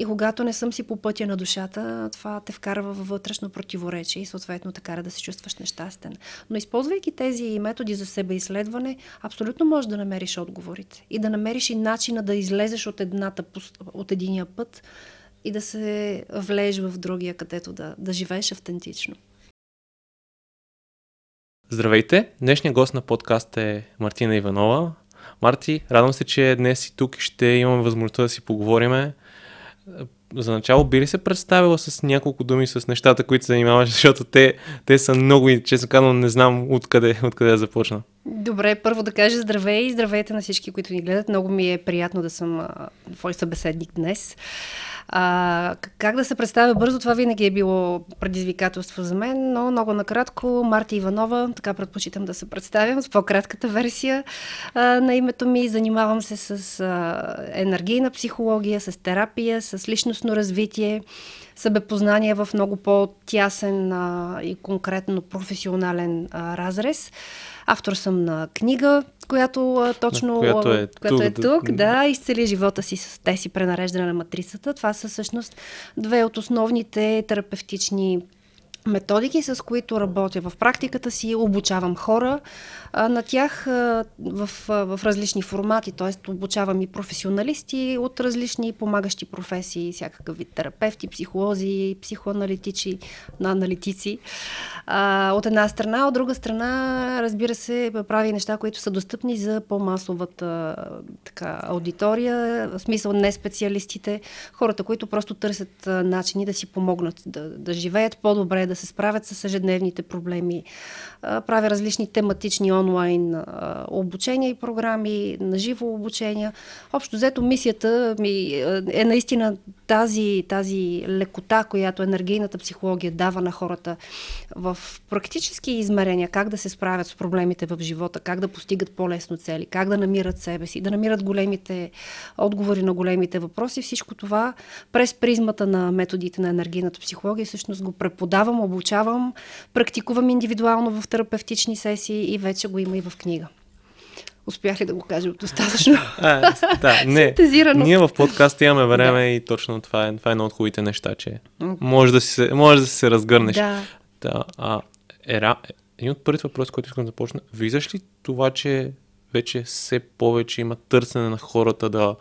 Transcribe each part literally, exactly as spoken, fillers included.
И когато не съм си по пътя на душата, това те вкарва във вътрешно противоречие и съответно те кара да се чувстваш нещастен. Но използвайки тези методи за себеизследване, абсолютно можеш да намериш отговорите и да намериш и начина да излезеш от, едната, от единия път и да се влееш в другия, където да, да живееш автентично. Здравейте! Днешният гост на подкаста е Мартина Иванова. Марти, радвам се, че днес и тук ще имаме възможността да си поговорим. За начало, би ли се представила с няколко думи с нещата, които се занимаваш, защото те, те са много и честно казвам, не знам откъде, откъде да започна. Добре, първо да кажа здравей и здравейте на всички, които ни гледат. Много ми е приятно да съм твой събеседник днес. А, как да се представя бързо, това винаги е било предизвикателство за мен, но много накратко, Марти Иванова, така предпочитам да се представям с по-кратката версия а, на името ми. Занимавам се с а, енергийна психология, с терапия, с личностно развитие, себепознание в много по-тясен а, и конкретно професионален а, разрез. Автор съм на книга, която а, точно която е, която тук, е тук, да, изцели живота си с тези пренареждане на матрицата. Това са всъщност две от основните терапевтични методики, с които работя в практиката си, обучавам хора а, на тях а, в, а, в различни формати, т.е. обучавам и професионалисти от различни помагащи професии, всякакъв вид терапевти, психолози, психоаналитици, аналитици. А, от една страна, от друга страна, разбира се, прави неща, които са достъпни за по-масовата така, аудитория, в смисъл не специалистите, хората, които просто търсят а, начини да си помогнат, да, да живеят по-добре, да се справят с ежедневните проблеми. Правя различни тематични онлайн обучения и програми, наживо обучения. Общо взето мисията ми е наистина тази, тази лекота, която енергийната психология дава на хората в практически измерения, как да се справят с проблемите в живота, как да постигат по-лесно цели, как да намират себе си, да намират големите отговори на големите въпроси. Всичко това през призмата на методите на енергийната психология всъщност го преподавам, обучавам, практикувам индивидуално в терапевтични сесии и вече го има и в книга. Успях ли да го кажа достатъчно? А, да, не. Ние в подкаста имаме време да. И точно това е, това е едно от хубавите неща, че може да се, може да се разгърнеш. Да. Да, а, ера, един от първите въпроси, който искам да започна, виждаш ли това, че вече все повече има търсене на хората да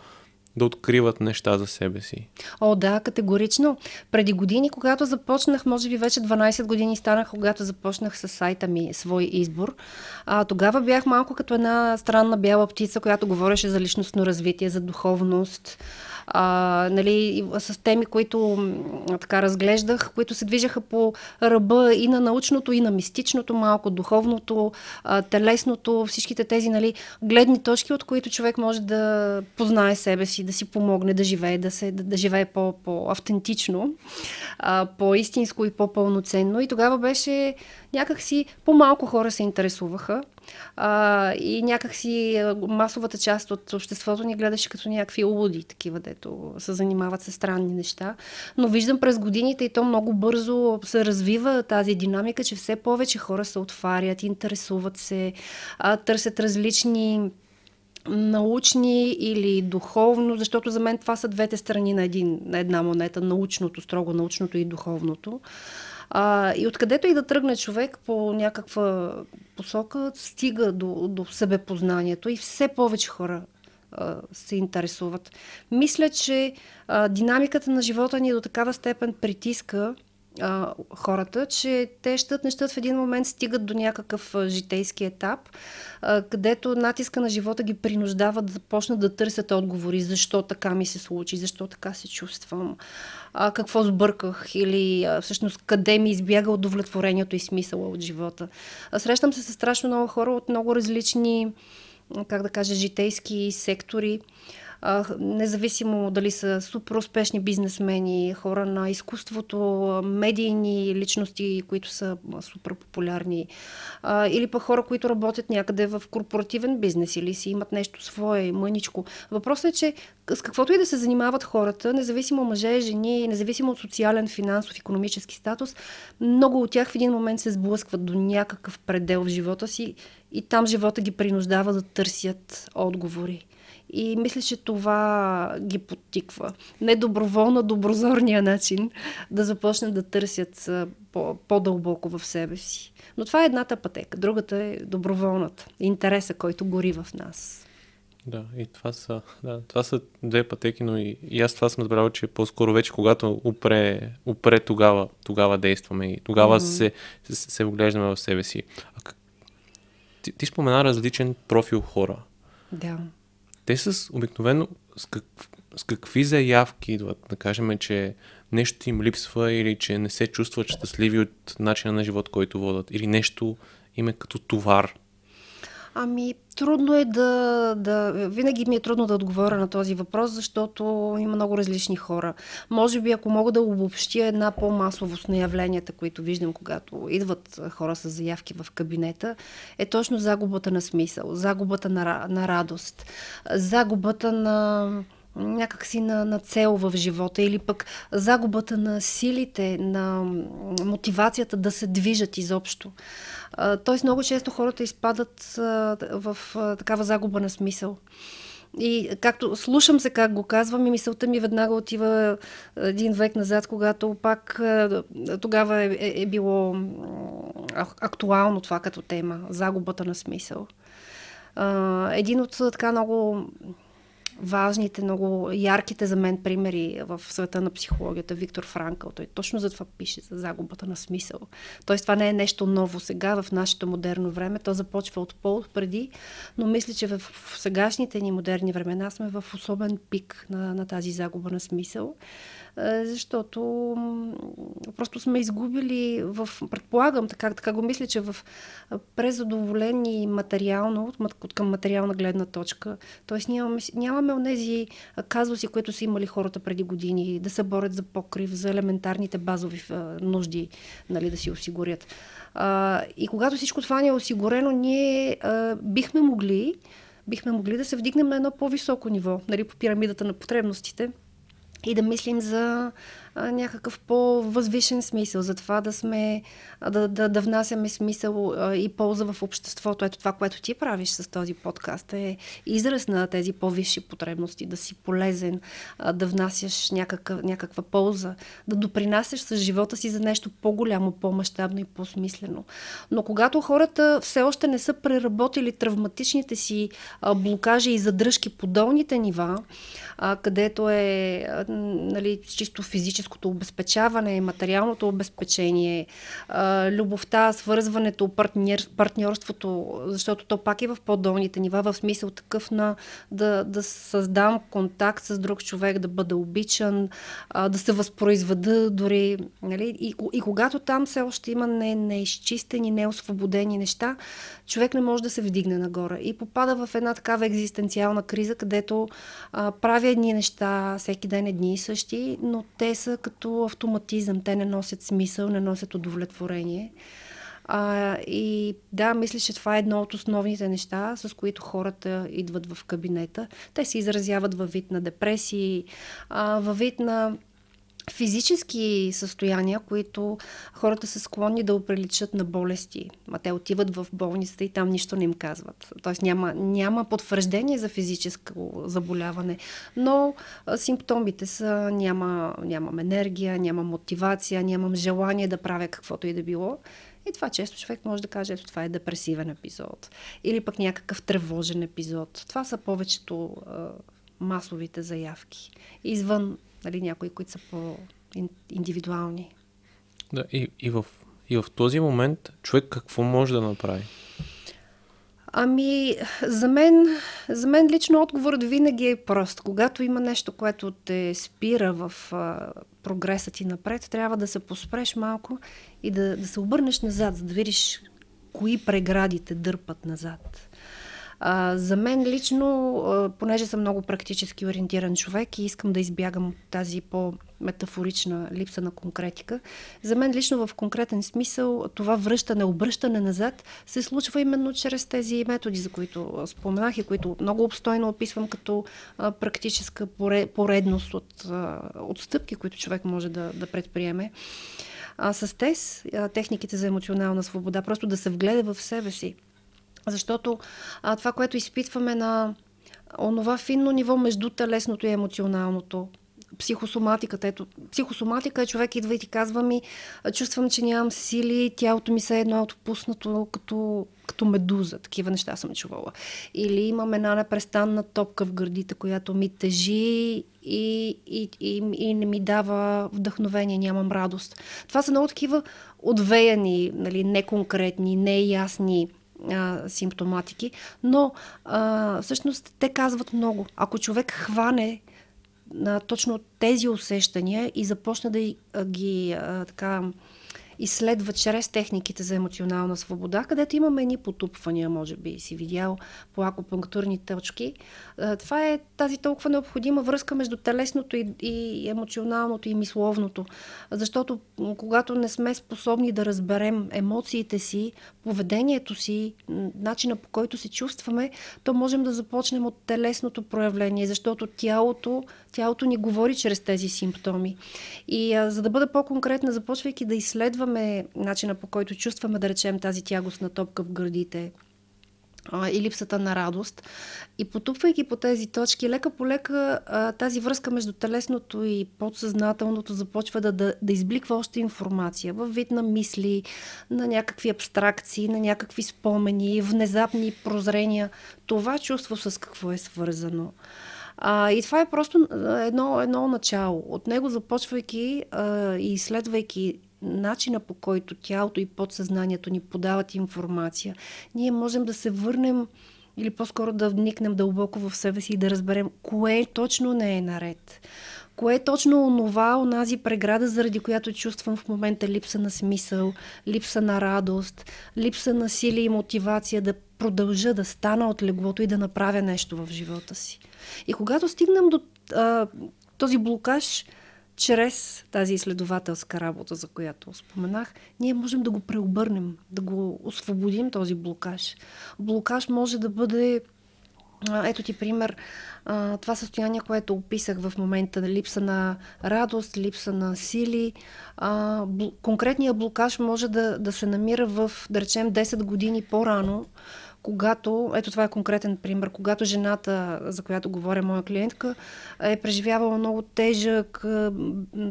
да откриват неща за себе си? О, да, категорично. Преди години, когато започнах, може би вече дванайсет години станах, когато започнах с сайта ми Свой избор, а, тогава бях малко като една странна бяла птица, която говореше за личностно развитие, за духовност, а, нали, с теми, които така разглеждах, които се движаха по ръба и на научното, и на мистичното, малко духовното, а, телесното, всичките тези нали, гледни точки, от които човек може да познае себе си, да си помогне да живее, да, се, да, да живее по, по-автентично, а, по-истинско и по-пълноценно. И тогава беше някакси по-малко хора се интересуваха а, и някакси масовата част от обществото ни гледаше като някакви улуди, такива, дето се занимават с странни неща. Но виждам през годините и то много бързо се развива тази динамика, че все повече хора се отварят, интересуват се, а, търсят различни научни или духовно, защото за мен това са двете страни на, един, на една монета, научното, строго научното и духовното. А, и откъдето и да тръгне човек по някаква посока, стига до, до себепознанието и все повече хора а, се интересуват. Мисля, че а, динамиката на живота ни до такава степен притиска а, хората, че те щат не щат в един момент стигат до някакъв а, житейски етап, а, където натиска на живота ги принуждава да почнат да търсят отговори, защо така ми се случи, защо така се чувствам. А, какво сбърках или а, всъщност къде ми избяга удовлетворението и смисъла от живота. А, срещам се с страшно много хора от много различни, как да кажа, житейски сектори, а, независимо дали са супер успешни бизнесмени, хора на изкуството, медийни личности, които са супер популярни, а, или пък хора, които работят някъде в корпоративен бизнес или си имат нещо свое, мъничко. Въпросът е, че с каквото и да се занимават хората, независимо мъже, жени, независимо от социален, финансов, икономически статус, много от тях в един момент се сблъскват до някакъв предел в живота си и там живота ги принуждава да търсят отговори. И мисля, че това ги подтиква. Недоброволно, доброзорния начин да започнат да търсят по-дълбоко в себе си. Но това е едната пътека. Другата е доброволната. Интереса, който гори в нас. Да, и това са, да, това са две пътеки, но и, и аз това съм разбрал, че по-скоро вече, когато упре, упре тогава, тогава действаме и тогава mm-hmm. се, се, се вглеждаме в себе си. А, ти, ти спомена различен профил хора. Да. Те с обикновено с, как, с какви заявки идват, да кажем, че нещо им липсва или че не се чувстват щастливи от начина на живот, който водят, или нещо им е като товар. Ами, трудно е да, да... Винаги ми е трудно да отговоря на този въпрос, защото има много различни хора. Може би, ако мога да обобщя една по-масовост на явленията, които виждам, когато идват хора с заявки в кабинета, е точно загубата на смисъл, загубата на, на радост, загубата на... някакси на, на цел в живота или пък загубата на силите, на мотивацията да се движат изобщо. Тоест много често хората изпадат в такава загуба на смисъл. И както слушам се как го казвам и мисълта ми веднага отива един век назад, когато пак тогава е, е било актуално това като тема. Загубата на смисъл. Един от така много... важните, много ярките за мен примери в света на психологията, Виктор Франкъл. Той точно за това пише, за загубата на смисъл. Тоест това не е нещо ново сега, в нашето модерно време. То започва от по-отпреди, но мисля, че в сегашните ни модерни времена сме в особен пик на, на тази загуба на смисъл, защото просто сме изгубили, в, предполагам, така, така го мисля, че в презадоволени материално, от към материална гледна точка. Тоест нямаме, нямаме онези казуси, които са имали хората преди години, да се борят за покрив, за елементарните базови нужди, нали, да си осигурят. И когато всичко това ни е осигурено, ние бихме могли, бихме могли да се вдигнем на едно по-високо ниво, нали, по пирамидата на потребностите, и да мислим за някакъв по-възвишен смисъл, за това да сме, да, да, да внасяме смисъл и полза в обществото. Ето това, което ти правиш с този подкаст е израз на тези по-висши потребности, да си полезен, да внасяш някакъв, някаква полза, да допринасяш с живота си за нещо по-голямо, по-мащабно и по-смислено. Но когато хората все още не са преработили травматичните си блокажи и задръжки по долните нива, където е, нали, чисто физически обезпечаване, материалното обезпечение, любовта, свързването, партньор, партньорството, защото то пак е в по-долните нива, в смисъл такъв на да, да създам контакт с друг човек, да бъда обичан, да се възпроизведа дори. Нали? И, и когато там все още има не, неизчистени, неосвободени неща, човек не може да се вдигне нагоре и попада в една такава екзистенциална криза, където а, прави едни неща, всеки ден едни и същи, но те са като автоматизъм. Те не носят смисъл, не носят удовлетворение. А, и да, мисля, че това е едно от основните неща, с които хората идват в кабинета. Те се изразяват във вид на депресии, а, във вид на физически състояния, които хората са склонни да оприличат на болести. А те отиват в болницата и там нищо не им казват. Тоест няма, няма потвърждение за физическо заболяване, но симптомите са няма, нямам енергия, нямам мотивация, нямам желание да правя каквото и да било. И това често човек може да каже, ето това е депресивен епизод. Или пък някакъв тревожен епизод. Това са повечето а, масовите заявки. Извън Нали, някои, които са по-индивидуални. Да, и, и, в, и в този момент човек какво може да направи? Ами, за мен, за мен лично отговорът винаги е прост. Когато има нещо, което те спира в а, прогреса ти напред, трябва да се поспреш малко и да, да се обърнеш назад, за да видиш кои прегради те дърпат назад. А, за мен лично, а, понеже съм много практически ориентиран човек и искам да избягам тази по-метафорична липса на конкретика, за мен лично в конкретен смисъл това връщане, обръщане назад се случва именно чрез тези методи, за които споменах и които много обстойно описвам като а, практическа поредност от, а, от стъпки, които човек може да, да предприеме. А, с ТЕС, а, техниките за емоционална свобода, просто да се вгледа в себе си. Защото а, това, което изпитваме на онова финно ниво между телесното и емоционалното. Психосоматиката. Ето, психосоматика е човек идва и ти казва ми, чувствам, че нямам сили, тялото ми се едно е отпуснато като, като медуза. Такива неща съм чувала. Или имам една непрестанна топка в гърдите, която ми тежи и, и, и, и не ми дава вдъхновение, нямам радост. Това са много такива отвеяни, нали, неконкретни, неясни симптоматики, но а, всъщност те казват много. Ако човек хване на точно тези усещания и започне да ги а, така, изследва чрез техниките за емоционална свобода, където имаме едни потупвания, може би си видял по акупунктурни точки. А, това е тази толкова необходима връзка между телесното и, и емоционалното и мисловното. Защото когато не сме способни да разберем емоциите си, поведението си, начина по който се чувстваме, то можем да започнем от телесното проявление, защото тялото, тялото ни говори чрез тези симптоми. И а, за да бъда по-конкретна, започвайки да изследвам начина по който чувстваме, да речем, тази тягостна топка в гърдите а, и липсата на радост. И потупвайки по тези точки, лека по лека а, тази връзка между телесното и подсъзнателното започва да, да, да избликва още информация във вид на мисли, на някакви абстракции, на някакви спомени, внезапни прозрения. Това чувство с какво е свързано. А, и това е просто едно, едно начало. От него започвайки а, и изследвайки начина по който тялото и подсъзнанието ни подават информация, ние можем да се върнем или по-скоро да вникнем дълбоко в себе си и да разберем кое точно не е наред. Кое е точно онова, онази преграда, заради която чувствам в момента липса на смисъл, липса на радост, липса на сили и мотивация да продължа, да стана от леглото и да направя нещо в живота си. И когато стигнем до а, този блокаж, чрез тази изследователска работа, за която споменах, ние можем да го преобърнем, да го освободим този блокаж. Блокаж може да бъде, ето ти пример, това състояние, което описах в момента, липса на радост, липса на сили. Конкретният блокаж може да, да се намира в, да речем, десет години по-рано, когато, ето това е конкретен пример, когато жената, за която говоря, моя клиентка, е преживявала много тежък,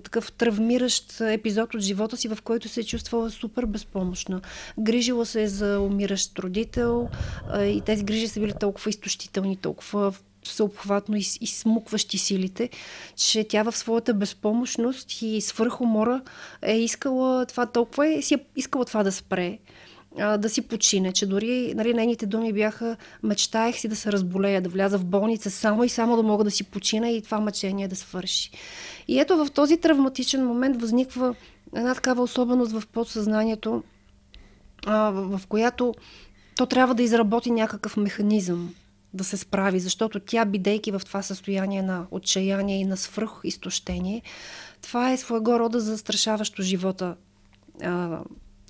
такъв травмиращ епизод от живота си, в който се е чувствала супер безпомощна. Грижила се за умиращ родител и тези грижи са били толкова изтощителни, толкова всеобхватно изсмукващи силите, че тя в своята безпомощност и свърхумора е искала това толкова, е, си е искала това да спре, да си почине, че дори, нали, нейните думи бяха: мечтаех си да се разболея, да вляза в болница само и само да мога да си почина и това мъчение да свърши. И ето в този травматичен момент възниква една такава особеност в подсъзнанието, в която то трябва да изработи някакъв механизъм да се справи, защото тя, бидейки в това състояние на отчаяние и на свръхизтощение, това е своего рода застрашаващо живота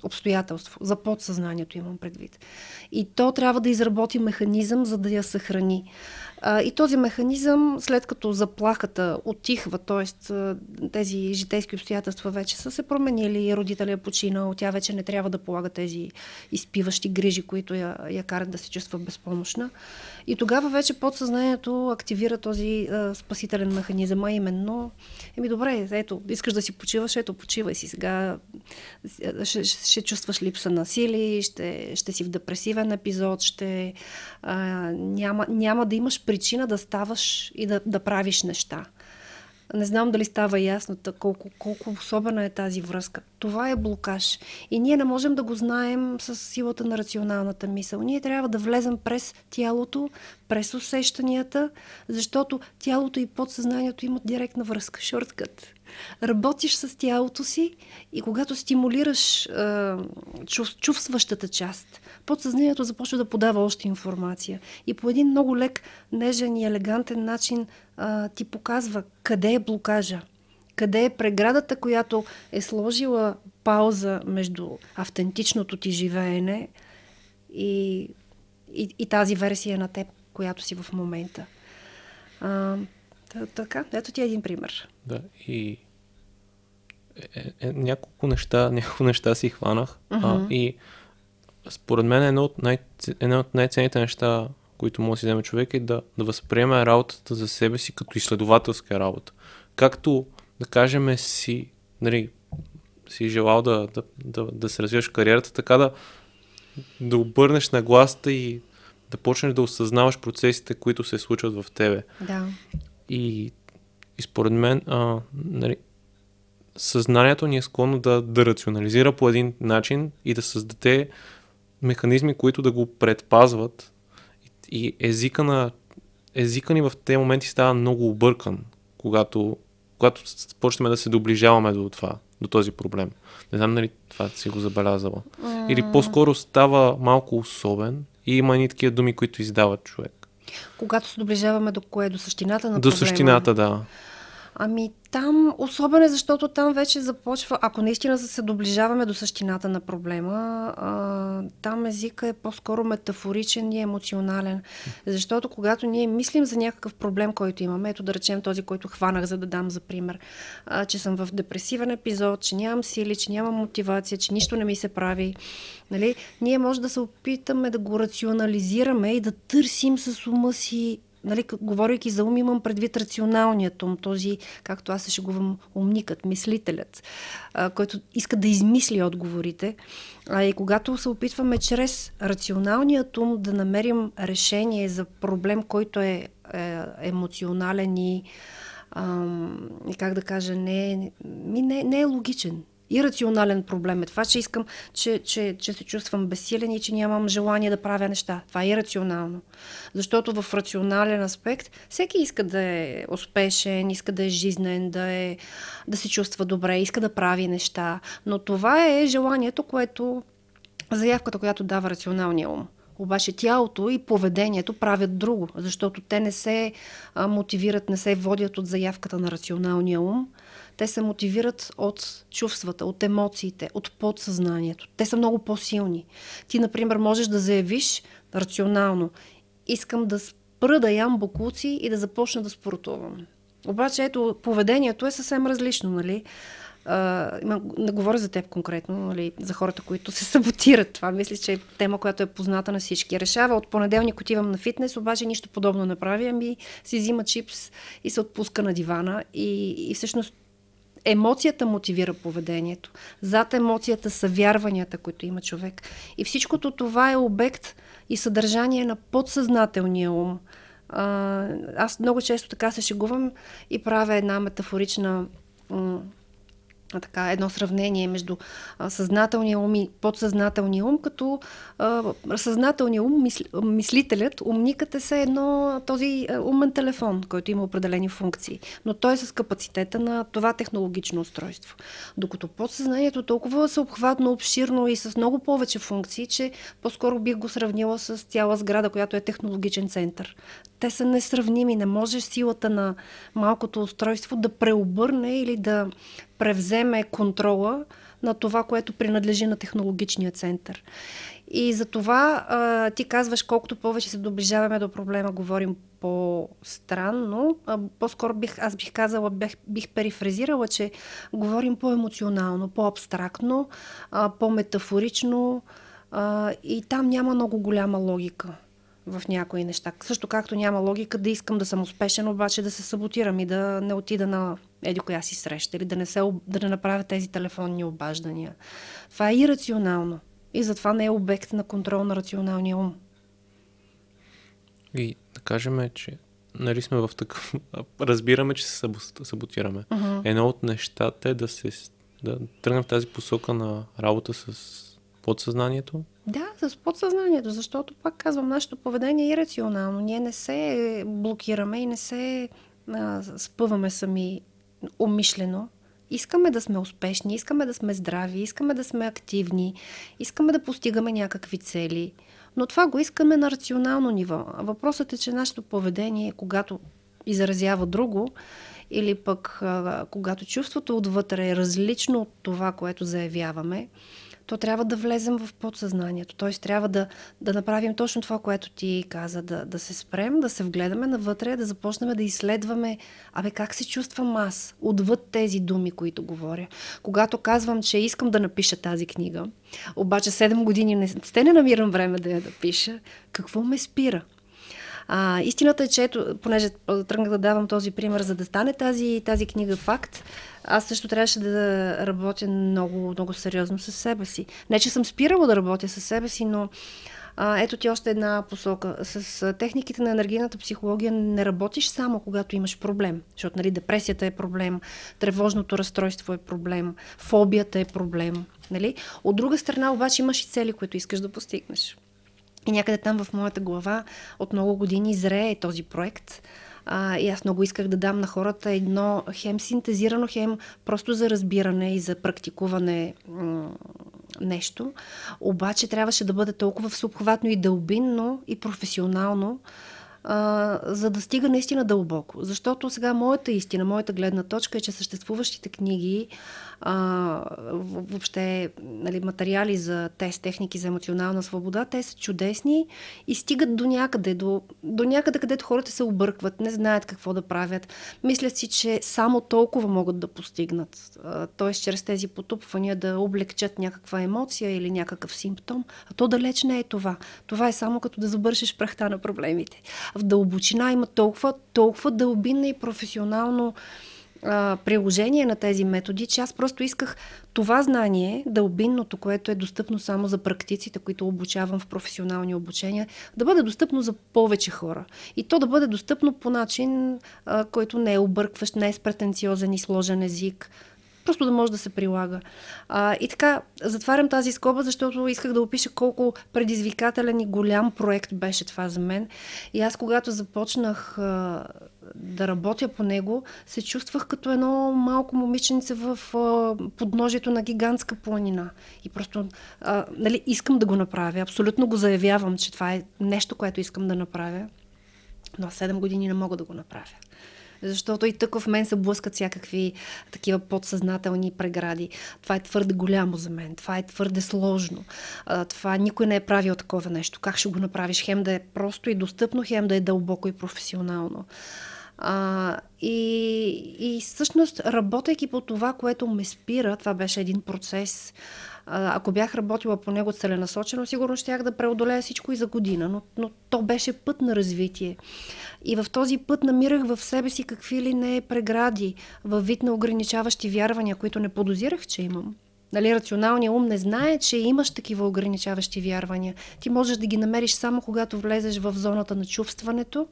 обстоятелство, за подсъзнанието имам предвид. И то трябва да изработи механизъм, за да я съхрани. И този механизъм, след като заплахата отихва, т.е. тези житейски обстоятелства вече са се променили, родителя е починал, тя вече не трябва да полага тези изпиващи грижи, които я, я карат да се чувства безпомощна. И тогава вече подсъзнанието активира този а, спасителен механизъм, а именно: еми добре, ето, искаш да си почиваш, ето, почивай си сега, ще, ще чувстваш липса на сили, ще, ще си в депресивен епизод, ще а, няма, няма да имаш причина да ставаш и да, да правиш неща. Не знам дали става ясно колко, колко особена е тази връзка. Това е блокаж. И ние не можем да го знаем с силата на рационалната мисъл. Ние трябва да влезем през тялото, през усещанията, защото тялото и подсъзнанието имат директна връзка. Шорткът. Работиш с тялото си и когато стимулираш е, чувстващата част, подсъзнанието започва да подава още информация. И по един много лек, нежен и елегантен начин е, ти показва къде е блокажа, къде е преградата, която е сложила пауза между автентичното ти живеене и, и, и тази версия на теб, която си в момента. А, така, ето ти е един пример. Да, и е, е, няколко неща, няколко неща си хванах. Uh-huh. А, и според мен едно от, най- едно от най-ценните неща които може да си вземе човек, е да, да възприеме работата за себе си като изследователска работа. Както, да кажем, си, нали, си желал да, да, да, да се развиваш кариерата, така да, да обърнеш нагласата и да почнеш да осъзнаваш процесите, които се случват в тебе. Да. И, и според мен, а, нали, съзнанието ни е склонно да, да рационализира по един начин и да създаде механизми, които да го предпазват. И езика, на, езика ни в тези моменти става много объркан, когато, когато почнем да се доближаваме до това, до този проблем. Не знам нали това си го забелязала. Mm. Или по-скоро става малко особен и има и такива думи, които издават човек. Когато се доближаваме до кое? До същината на до проблема? До същината, да. Ами там, особено защото там вече започва, ако наистина се доближаваме до същината на проблема, а, там езика е по-скоро метафоричен и емоционален. Защото когато ние мислим за някакъв проблем, който имаме, ето да речем този, който хванах, за да дам за пример, а, че съм в депресивен епизод, че нямам сили, че нямам мотивация, че нищо не ми се прави, нали? Ние може да се опитаме да го рационализираме и да търсим с ума си. Нали, говорейки за ум, имам предвид рационалният ум, този, както аз се шегувам, умникът, мислителят, а, който иска да измисли отговорите. А и когато се опитваме чрез рационалният ум да намерим решение за проблем, който е, е емоционален и, а, как да кажа, не, не, не е логичен. Ирационален проблем е това, че искам, че, че, че се чувствам безсилен и че нямам желание да правя неща. Това е ирационално. Защото в рационален аспект всеки иска да е успешен, иска да е жизнен, да, е, да се чувства добре, иска да прави неща. Но това е желанието, което заявката, която дава рационалния ум. Обаче тялото и поведението правят друго, защото те не се мотивират, не се водят от заявката на рационалния ум. Те се мотивират от чувствата, от емоциите, от подсъзнанието. Те са много по-силни. Ти, например, можеш да заявиш рационално: искам да спра да ям бокуци и да започна да спортувам. Обаче, ето, поведението е съвсем различно, нали? Uh, не говоря за теб конкретно, нали, за хората, които се саботират. Това мисля, че е тема, която е позната на всички. Решава, от понеделник отивам на фитнес, обаче нищо подобно не прави, ами си взима чипс и се отпуска на дивана. И, и всъщност емоцията мотивира поведението. Зад емоцията са вярванията, които има човек. И всичкото това е обект и съдържание на подсъзнателния ум. Uh, аз много често така се шегувам и правя една метафорична... Така, едно сравнение между съзнателния ум и подсъзнателния ум, като а, съзнателния ум, мис, мислителят, умникът е все едно този умен телефон, който има определени функции, но той е с капацитета на това технологично устройство. Докато подсъзнанието толкова се обхватно, обширно и с много повече функции, че по-скоро бих го сравнила с цяла сграда, която е технологичен център. Те са несравними, не можеш силата на малкото устройство да преобърне или да превземе контрола на това, което принадлежи на технологичния център. И за това а, ти казваш, колкото повече се доближаваме до проблема, говорим по-странно. А, по-скоро бих, аз бих казала, бих, бих перифразирала, че говорим по-емоционално, по-абстрактно, а, по-метафорично а, и там няма много голяма логика в някои неща. Също както няма логика да искам да съм успешен, обаче да се саботирам и да не отида на еди коя си среща или да не, се, да не направя тези телефонни обаждания. Това е ирационално и затова не е обект на контрол на рационалния ум. И да кажем, че нали сме в такъв... Разбираме, че се саботираме. Uh-huh. Едно от нещата е да се да тръгнем в тази посока на работа с подсъзнанието. Да, с подсъзнанието, защото, пак казвам, нашето поведение е ирационално. Ние не се блокираме и не се а, спъваме сами умишлено. Искаме да сме успешни, искаме да сме здрави, искаме да сме активни, искаме да постигаме някакви цели. Но това го искаме на рационално ниво. Въпросът е, че нашето поведение, когато изразява друго, или пък а, когато чувството отвътре е различно от това, което заявяваме, то трябва да влезем в подсъзнанието. Т.е. трябва да, да направим точно това, което ти каза, да, да се спрем, да се вгледаме навътре, да започнем да изследваме, абе как се чувствам аз, отвъд тези думи, които говоря. Когато казвам, че искам да напиша тази книга, обаче седем години не, не намирам време да я напиша, какво ме спира? А, истината е, че ето, понеже тръгнах да давам този пример, за да стане тази, тази книга факт, аз също трябваше да работя много, много сериозно със себе си. Не, че съм спирала да работя със себе си, но а, ето ти още една посока. С техниките на енергийната психология не работиш само когато имаш проблем, защото нали, депресията е проблем, тревожното разстройство е проблем, фобията е проблем. Нали? От друга страна обаче имаш и цели, които искаш да постигнеш. И някъде там в моята глава от много години зрее този проект. А, и аз много исках да дам на хората едно хем синтезирано, хем просто за разбиране и за практикуване м- нещо. Обаче трябваше да бъде толкова всеобхватно и дълбинно и професионално, а, за да стига наистина дълбоко. Защото сега моята истина, моята гледна точка е, че съществуващите книги, а, въобще нали, материали за тест, техники за емоционална свобода, те са чудесни и стигат до някъде, до, до някъде, където хората се объркват, не знаят какво да правят. Мислят си, че само толкова могат да постигнат. А, т.е. чрез тези потупвания да облегчат някаква емоция или някакъв симптом. А то далеч не е това. Това е само като да забършиш прахта на проблемите. В дълбочина има толкова, толкова дълбинна и професионално приложение на тези методи, че аз просто исках това знание, дълбинното, което е достъпно само за практиците, които обучавам в професионални обучения, да бъде достъпно за повече хора. И то да бъде достъпно по начин, а, който не е объркващ, не е с претенциозен и сложен език. Просто да може да се прилага. А, и така, затварям тази скоба, защото исках да опиша колко предизвикателен и голям проект беше това за мен. И аз, когато започнах а, да работя по него, се чувствах като едно малко момиченце в а, подножието на гигантска планина. И просто а, нали, искам да го направя. Абсолютно го заявявам, че това е нещо, което искам да направя. Но седем години не мога да го направя. Защото и тък в мен се блъскат всякакви такива подсъзнателни прегради. Това е твърде голямо за мен, това е твърде сложно. Това никой не е правил такова нещо. Как ще го направиш? Хем да е просто и достъпно, хем да е дълбоко и професионално. А, и, и всъщност, работейки по това, което ме спира, това беше един процес. А, ако бях работила по него целенасочено, сигурно щях да преодолея всичко и за година, но, но то беше път на развитие. И в този път намирах в себе си какви ли не прегради, във вид на ограничаващи вярвания, които не подозирах, че имам. Нали, рационалният ум не знае, че имаш такива ограничаващи вярвания. Ти можеш да ги намериш само когато влезеш в зоната на чувстването,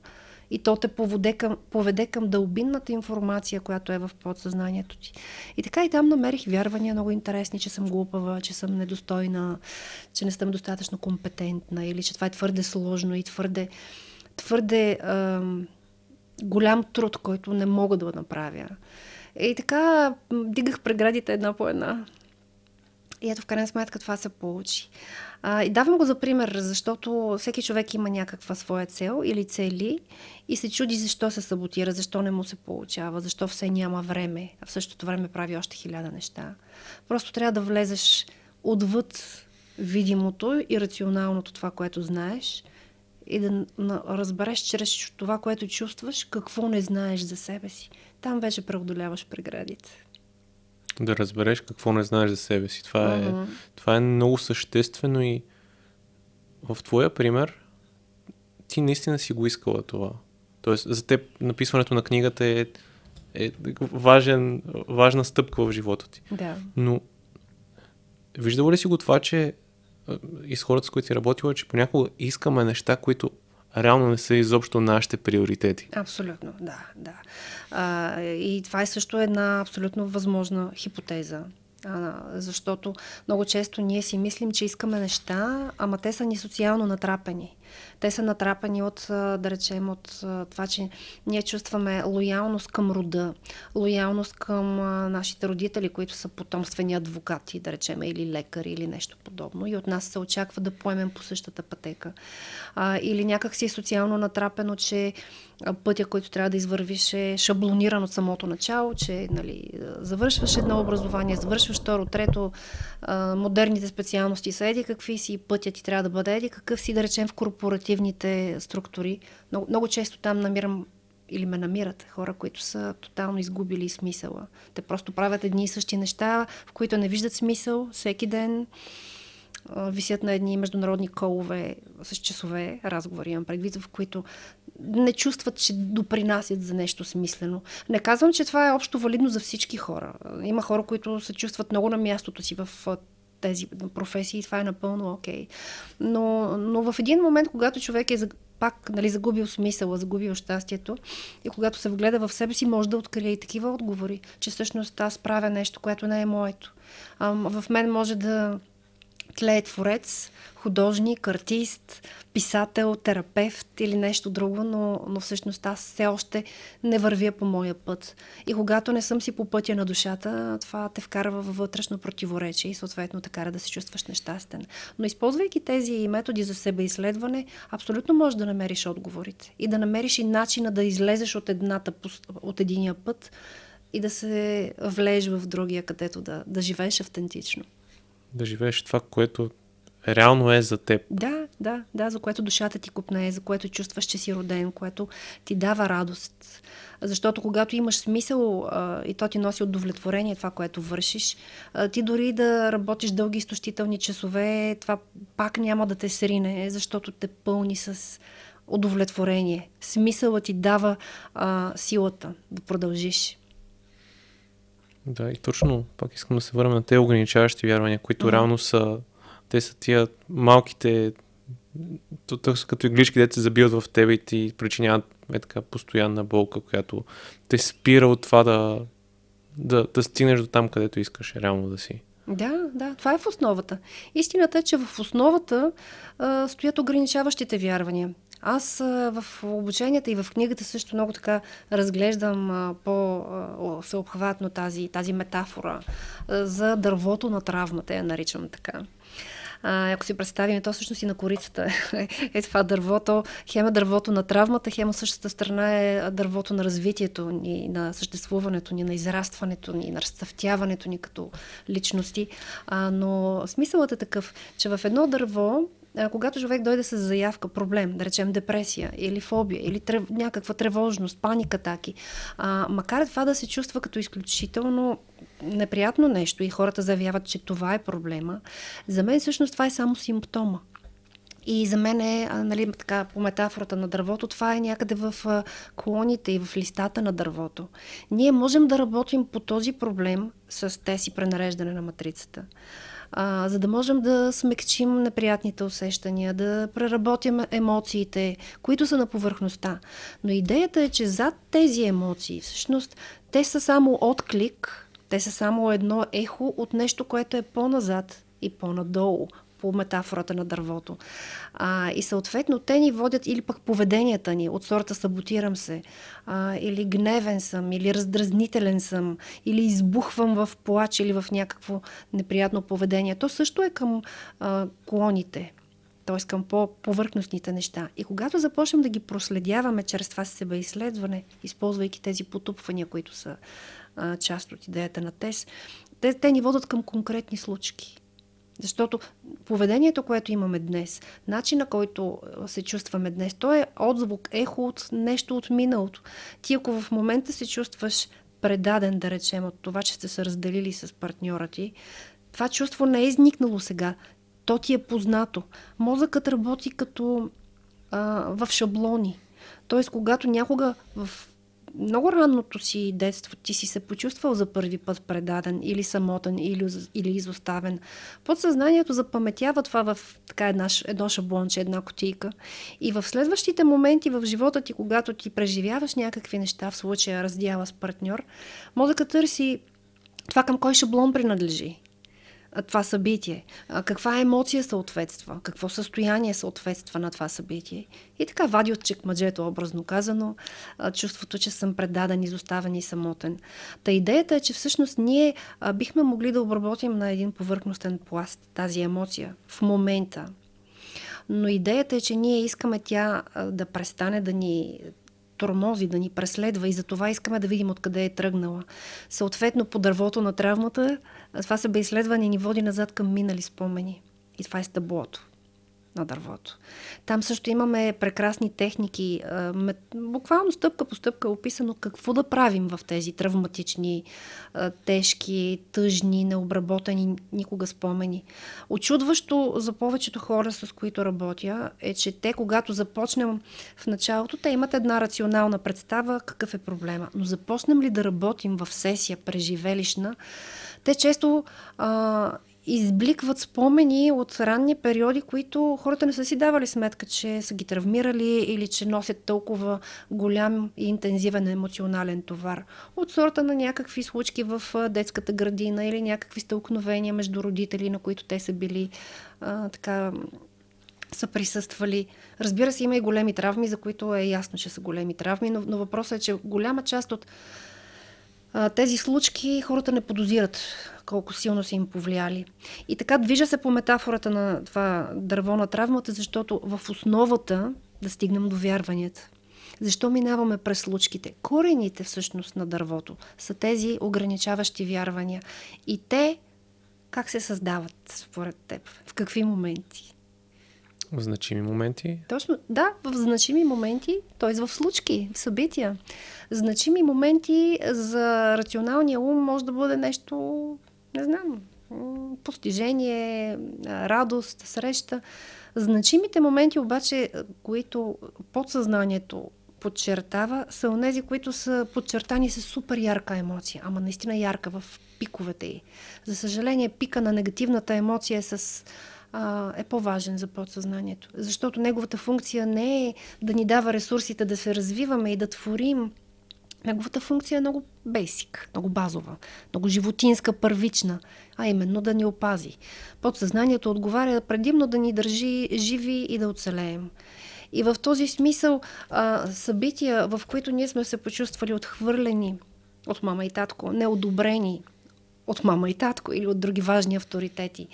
и то те поведе към, поведе към дълбинната информация, която е в подсъзнанието ти. И така и там намерих вярвания много интересни, че съм глупава, че съм недостойна, че не съм достатъчно компетентна или че това е твърде сложно и твърде, твърде ем, голям труд, който не мога да го направя. И така дигах преградите една по една. И ето в крайна сметка това се получи. А, и давам го за пример, защото всеки човек има някаква своя цел или цели и се чуди защо се саботира, защо не му се получава, защо все няма време, а в същото време прави още хиляда неща. Просто трябва да влезеш отвъд видимото и рационалното, това, което знаеш, и да разбереш чрез това, което чувстваш, какво не знаеш за себе си. Там вече преодоляваш преградите. Да разбереш какво не знаеш за себе си. Това, uh-huh. е, това е много съществено и в твоя пример ти наистина си го искала това. Тоест за теб написването на книгата е, е важен, важна стъпка в живота ти. Да. Но виждала ли си го това, че и с хората, с които си работила, че понякога искаме неща, които реално не са изобщо нашите приоритети. Абсолютно, да, да. А, и това е също една абсолютно възможна хипотеза. А, защото много често ние си мислим, че искаме неща, ама те са ни социално натрапени. Те са натрапани от, да речем, от това, че ние чувстваме лоялност към рода, лоялност към нашите родители, които са потомствени адвокати, да речем, или лекари, или нещо подобно. И от нас се очаква да поемем по същата пътека. А, или някак си е социално натрапено, че пътя, който трябва да извървиш, е шаблониран от самото начало, че нали, завършваш едно образование, завършваш второ, трето, а, модерните специалности са еди какви си, пътя ти трябва да бъде еди какъв си, да речем, в корпоративните структури. Много, много често там намирам или ме намират хора, които са тотално изгубили смисъла. Те просто правят едни и същи неща, в които не виждат смисъл всеки ден. Висят на едни международни колове с часове, разговори имам предвид, в които не чувстват, че допринасят за нещо смислено. Не казвам, че това е общо валидно за всички хора. Има хора, които се чувстват много на мястото си в тези професии, това е напълно окей. Но, но в един момент, когато човек е пак нали, загубил смисъла, загубил щастието и когато се вгледа в себе си, може да открие и такива отговори, че всъщност аз правя нещо, което не е моето. А, в мен може да тлее творец, художник, артист, писател, терапевт или нещо друго, но, но всъщност аз все още не вървя по моя път. И когато не съм си по пътя на душата, това те вкарва във вътрешно противоречие и съответно те кара да се чувстваш нещастен. Но използвайки тези методи за себеизследване, абсолютно можеш да намериш отговорите и да намериш и начина да излезеш от, едната, от единия път и да се влееш в другия, където да, да живееш автентично. Да живееш това, което реално е за теб. Да, да, да, за което душата ти копнее, за което чувстваш, че си роден, което ти дава радост. Защото когато имаш смисъл а, и то ти носи удовлетворение това, което вършиш, а, ти дори да работиш дълги изтощителни часове, това пак няма да те срине, защото те пълни с удовлетворение. Смисълът ти дава а, силата да продължиш. Да, и точно пак искам да се върна на тези ограничаващи вярвания, които uh-huh. реално са, те са тия малките, като иглички, дето се забиват в тебе и ти причиняват е така постоянна болка, която те спира от това да, да, да стигнеш до там, където искаш реално да си. Да, да, това е в основата. Истината е, че в основата а, стоят ограничаващите вярвания. Аз а, в обученията и в книгата също много така разглеждам по-съобхватно тази, тази метафора а, за дървото на травмата, я наричам така. А, ако си представим, то всъщност и на корицата е това дървото. Хем е дървото на травмата, хем от същата страна е дървото на развитието ни, на съществуването ни, на израстването ни, на разцъфтяването ни като личности. А, но смисълът е такъв, че в едно дърво, когато човек дойде с заявка, проблем, да речем депресия или фобия, или трев... някаква тревожност, паникатаки, а, макар това да се чувства като изключително неприятно нещо и хората заявяват, че това е проблема, за мен всъщност това е само симптома. И за мен е, нали, така, по метафората на дървото, това е някъде в клоните и в листата на дървото. Ние можем да работим по този проблем с тези пренареждане на матрицата. А, за да можем да смекчим неприятните усещания, да преработим емоциите, които са на повърхността. Но идеята е, че зад тези емоции, всъщност, те са само отклик, те са само едно ехо от нещо, което е по-назад и по-надолу, по метафората на дървото. А, и съответно, те ни водят или пък поведенията ни, от сорта саботирам се, а, или гневен съм, или раздразнителен съм, или избухвам в плач или в някакво неприятно поведение. То също е към а, клоните, т.е. към по-повърхностните неща. И когато започнем да ги проследяваме чрез това себеизследване, използвайки тези потупвания, които са а, част от идеята на ТЕС, те, те ни водят към конкретни случки. Защото поведението, което имаме днес, начина, който се чувстваме днес, то е отзвук, ехо от нещо от миналото. Ти ако в момента се чувстваш предаден, да речем, от това, че сте се разделили с партньора ти, това чувство не е изникнало сега. То ти е познато. Мозъкът работи като а, в шаблони. Тоест, когато някога в много ранното си детство ти си се почувствал за първи път предаден или самотен, или, или изоставен. Подсъзнанието запаметява това в така една, едно шаблонче, една кутийка. И в следващите моменти в живота ти, когато ти преживяваш някакви неща, в случая раздяла с партньор, мозъкът търси това към кой шаблон принадлежи това събитие, каква емоция съответства, какво състояние съответства на това събитие. И така вади от чекмаджето, образно казано, чувството, че съм предаден, изоставен и самотен. Та идеята е, че всъщност ние бихме могли да обработим на един повърхностен пласт тази емоция в момента. Но идеята е, че ние искаме тя да престане да ни тормози, да ни преследва и за това искаме да видим откъде е тръгнала. Съответно, по дървото на травмата, това себеизследване ни води назад към минали спомени. И това е стъблото на дървото. Там също имаме прекрасни техники, буквално стъпка по стъпка е описано какво да правим в тези травматични, тежки, тъжни, необработени никога спомени. Очудващо за повечето хора, с които работя, е, че те, когато започнем в началото, те имат една рационална представа какъв е проблема. Но започнем ли да работим в сесия преживелищна, те често а, избликват спомени от ранни периоди, които хората не са си давали сметка, че са ги травмирали или че носят толкова голям и интензивен емоционален товар. От сорта на някакви случки в детската градина или някакви стълкновения между родители, на които те са били а, така... са присъствали. Разбира се, има и големи травми, за които е ясно, че са големи травми, но, но въпросът е, че голяма част от а, тези случки хората не подозират колко силно са им повлияли. И така движа се по метафората на това дърво на травмата, защото в основата да стигнем до вярванията. Защо минаваме през случките? Корените всъщност на дървото са тези ограничаващи вярвания. И те как се създават според теб? В какви моменти? В значими моменти? Точно, да, в значими моменти, т.е. в случки, в събития. Значими моменти за рационалния ум може да бъде нещо, не знам, постижение, радост, среща. Значимите моменти обаче, които подсъзнанието подчертава, са онези, които са подчертани с супер ярка емоция, ама наистина ярка в пиковете й. За съжаление, пика на негативната емоция е с... е по-важен за подсъзнанието. Защото неговата функция не е да ни дава ресурсите да се развиваме и да творим. Неговата функция е много бейсик, много базова, много животинска, първична, а именно да ни опази. Подсъзнанието отговаря предимно да ни държи живи и да оцелеем. И в този смисъл събития, в които ние сме се почувствали отхвърлени от мама и татко, неодобрени от мама и татко или от други важни авторитети,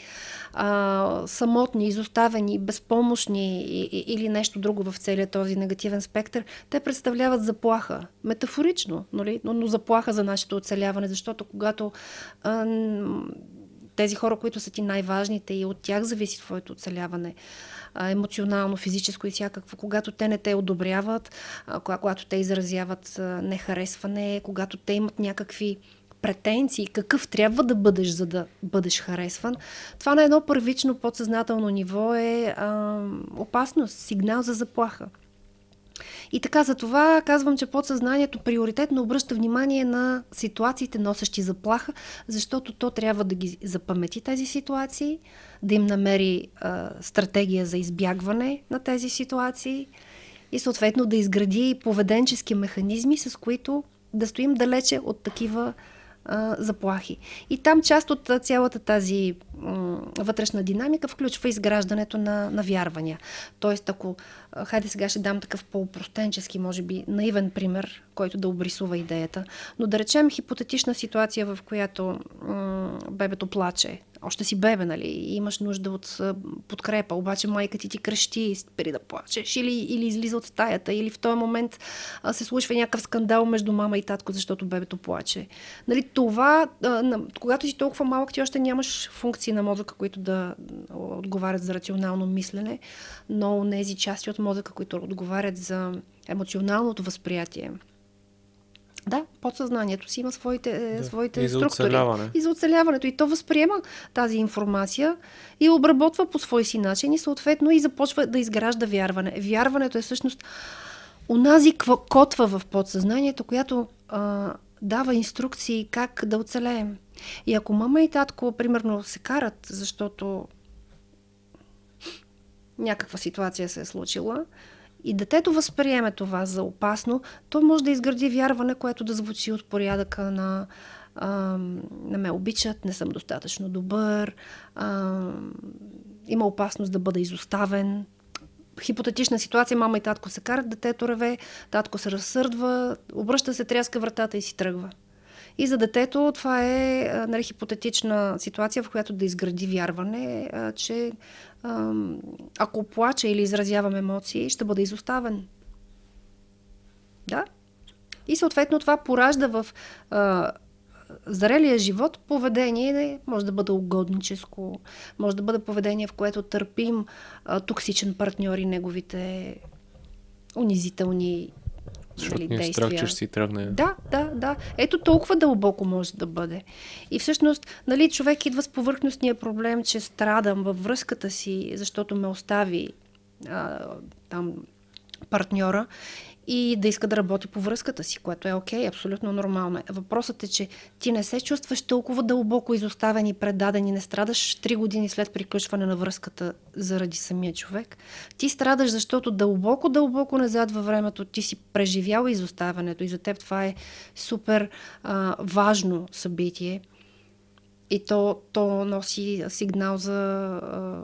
а, самотни, изоставени, безпомощни или нещо друго в целия този негативен спектър, те представляват заплаха. Метафорично, нали? но, но заплаха за нашето оцеляване, защото когато а, тези хора, които са ти най-важните и от тях зависи твоето оцеляване, емоционално, физическо и всякакво. Когато те не те одобряват, когато те изразяват нехаресване, когато те имат някакви претенции, какъв трябва да бъдеш, за да бъдеш харесван. Това на едно първично подсъзнателно ниво е а, опасност, сигнал за заплаха. И така, за това казвам, че подсъзнанието приоритетно обръща внимание на ситуациите, носещи заплаха, защото то трябва да ги запамети тези ситуации, да им намери а, стратегия за избягване на тези ситуации и съответно да изгради поведенчески механизми, с които да стоим далече от такива заплахи. И там част от цялата тази м- вътрешна динамика включва изграждането на, на вярвания. Тоест, ако, хайде сега ще дам такъв по-простенчески, може би, наивен пример, който да обрисува идеята, но да речем хипотетична ситуация, в която м- бебето плаче, още си бебе, нали, и имаш нужда от подкрепа, обаче майка ти ти крещи, спри да плачеш, или, или излиза от стаята, или в този момент а, се случва някакъв скандал между мама и татко, защото бебето плаче. Нали, това, а, когато си толкова малък, ти още нямаш функции на мозъка, които да отговарят за рационално мислене, но тези части от мозъка, които отговарят за емоционалното възприятие. Да, подсъзнанието си има своите, да. своите и структури. И за оцеляването. И то възприема тази информация и обработва по свой си начин и съответно и започва да изгражда вярване. Вярването е всъщност онази котва в подсъзнанието, която а, дава инструкции как да оцелеем. И ако мама и татко, примерно, се карат, защото някаква ситуация се е случила, и детето възприеме това за опасно, то може да изгради вярване, което да звучи от порядъка на а, не ме обичат, не съм достатъчно добър, а, има опасност да бъда изоставен. Хипотетична ситуация, мама и татко се карат, детето реве, татко се разсърдва, обръща се, тряска вратата и си тръгва. И за детето това е нали, хипотетична ситуация, в която да изгради вярване, че ако плаче или изразявам емоции, ще бъда изоставен. Да? И съответно това поражда в а, зрелия живот поведение може да бъде угодническо, може да бъде поведение, в което търпим а, токсичен партньор и неговите унизителни Защото нали, ни е действия. Страх, че ще си тръгне. Да, да, да. Ето толкова дълбоко може да бъде. И всъщност, нали, човек идва с повърхностния проблем, че страдам във връзката си, защото ме остави а, там партньора и да иска да работи по връзката си, което е окей, абсолютно нормално. Въпросът е, че ти не се чувстваш толкова дълбоко изоставен и предаден и не страдаш три години след приключване на връзката заради самия човек. Ти страдаш, защото дълбоко-дълбоко назад във времето ти си преживял изоставянето и за теб това е супер а, важно събитие и то, то носи сигнал за... А,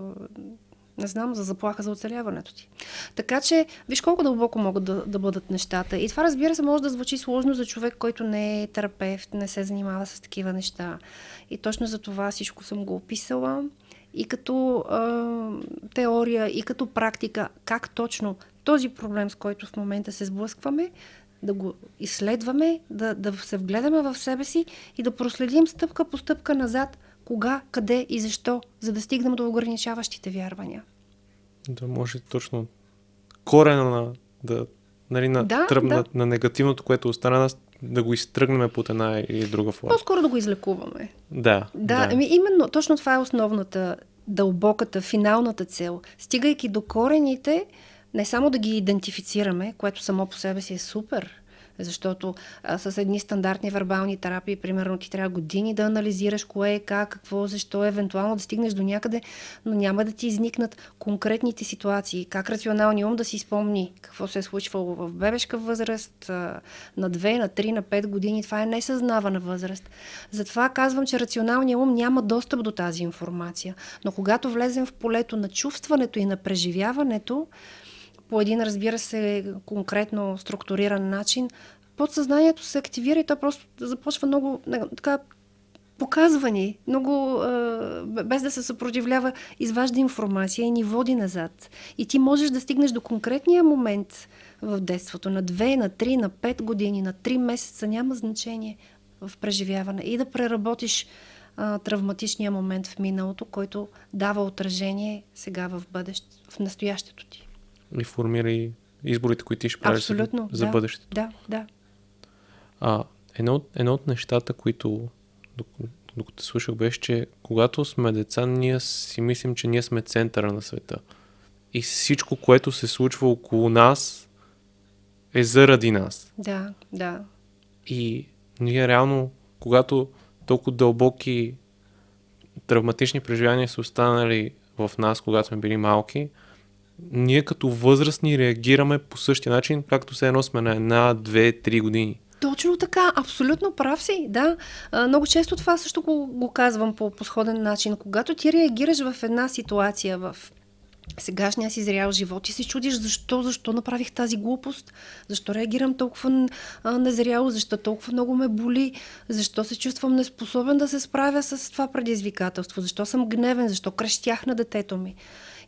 не знам, за заплаха за оцеляването ти. Така че, виж колко дълбоко могат да, да бъдат нещата. И това, разбира се, може да звучи сложно за човек, който не е терапевт, не се занимава с такива неща. И точно за това всичко съм го описала. И като е, теория, и като практика, как точно този проблем, с който в момента се сблъскваме, да го изследваме, да, да се вгледаме в себе си и да проследим стъпка по стъпка назад кога, къде и защо, за да стигнем до ограничаващите вярвания. Да, може точно корена на, да, нали, на, да, тръбна, да. на негативното, което остана нас, да го изтръгнем под една или друга форма. По-скоро да го излекуваме. Да. Да, да. Ами, именно, точно това е основната, дълбоката, финалната цел. Стигайки до корените, не само да ги идентифицираме, което само по себе си е супер, защото а, с едни стандартни вербални терапии, примерно, ти трябва години да анализираш кое е, как, какво, защо, евентуално да стигнеш до някъде, но няма да ти изникнат конкретните ситуации. Как рационалният ум да си спомни какво се е случвало в бебешка възраст, а, на две, на три, на пет години. Това е несъзнавана възраст. Затова казвам, че рационалният ум няма достъп до тази информация. Но когато влезем в полето на чувстването и на преживяването, по един, разбира се, конкретно структуриран начин, подсъзнанието се активира и то просто започва много така показвани, много, без да се съпротивлява, изважда информация и ни води назад. И ти можеш да стигнеш до конкретния момент в детството, на две, на три, на пет години, на три месеца, няма значение в преживяване. И да преработиш а, травматичния момент в миналото, който дава отражение сега в бъдещето, в настоящето ти. И формира и изборите, които ти ще правиш за, за да, бъдещето. Да, да. А, едно, едно от нещата, които докато слушах, беше, че когато сме деца, ние си мислим, че ние сме центъра на света. И всичко, което се случва около нас, е заради нас. Да, да. И ние реално, когато толкова дълбоки травматични преживявания са останали в нас, когато сме били малки, ние като възрастни реагираме по същия начин, както все едно сме на една, две, три години. Точно така, абсолютно прав си, да. А, много често това също го, го казвам по сходен начин. Когато ти реагираш в една ситуация, в сегашния си зрял живот и се чудиш защо, защо направих тази глупост, защо реагирам толкова незряло, защо толкова много ме боли, защо се чувствам неспособен да се справя с това предизвикателство, защо съм гневен, защо крещях на детето ми.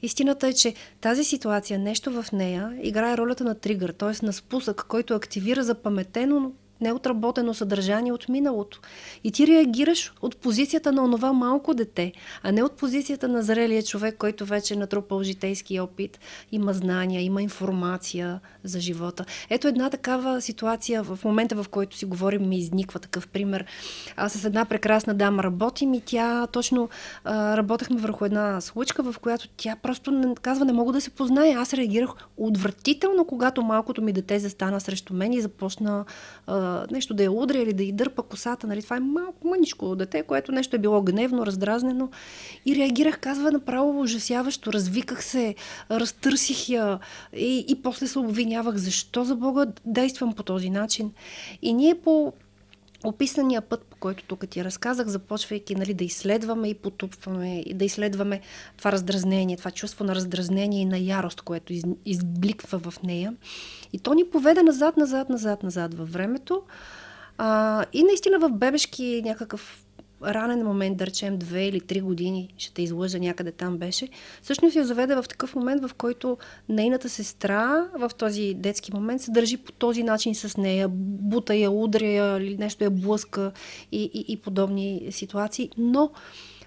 Истината е, че тази ситуация, нещо в нея, играе ролята на тригър, т.е. на спусък, който активира запаметено, неотработено съдържание от миналото. И ти реагираш от позицията на онова малко дете, а не от позицията на зрелия човек, който вече е натрупал житейски опит, има знания, има информация за живота. Ето една такава ситуация, в момента в който си говорим, ми изниква такъв пример. Аз с една прекрасна дама работим и тя точно а, работехме върху една случка, в която тя просто не, казва, не мога да се познае. Аз реагирах отвратително, когато малкото ми дете застана срещу мен и започна а, нещо да я удря или да й дърпа косата. Нали? Това е малко мъничко дете, което нещо е било гневно, раздразнено. И реагирах, казва, направо ужасяващо. Развиках се, разтърсих я и, и после се обвинявах. Защо за Бога действам по този начин? И ние по описания път, по който тук ти разказах, започвайки нали, да изследваме и потупваме, и да изследваме това раздразнение, това чувство на раздразнение и на ярост, което из, избликва в нея. И то ни поведе назад, назад, назад, назад във времето. А, и наистина в бебешки някакъв ранен момент, да речем две или три години, ще те излъжа, някъде там беше, всъщност я заведе в такъв момент, в който нейната сестра в този детски момент се държи по този начин с нея, бута я, удря я или нещо я блъска и, и, и подобни ситуации, но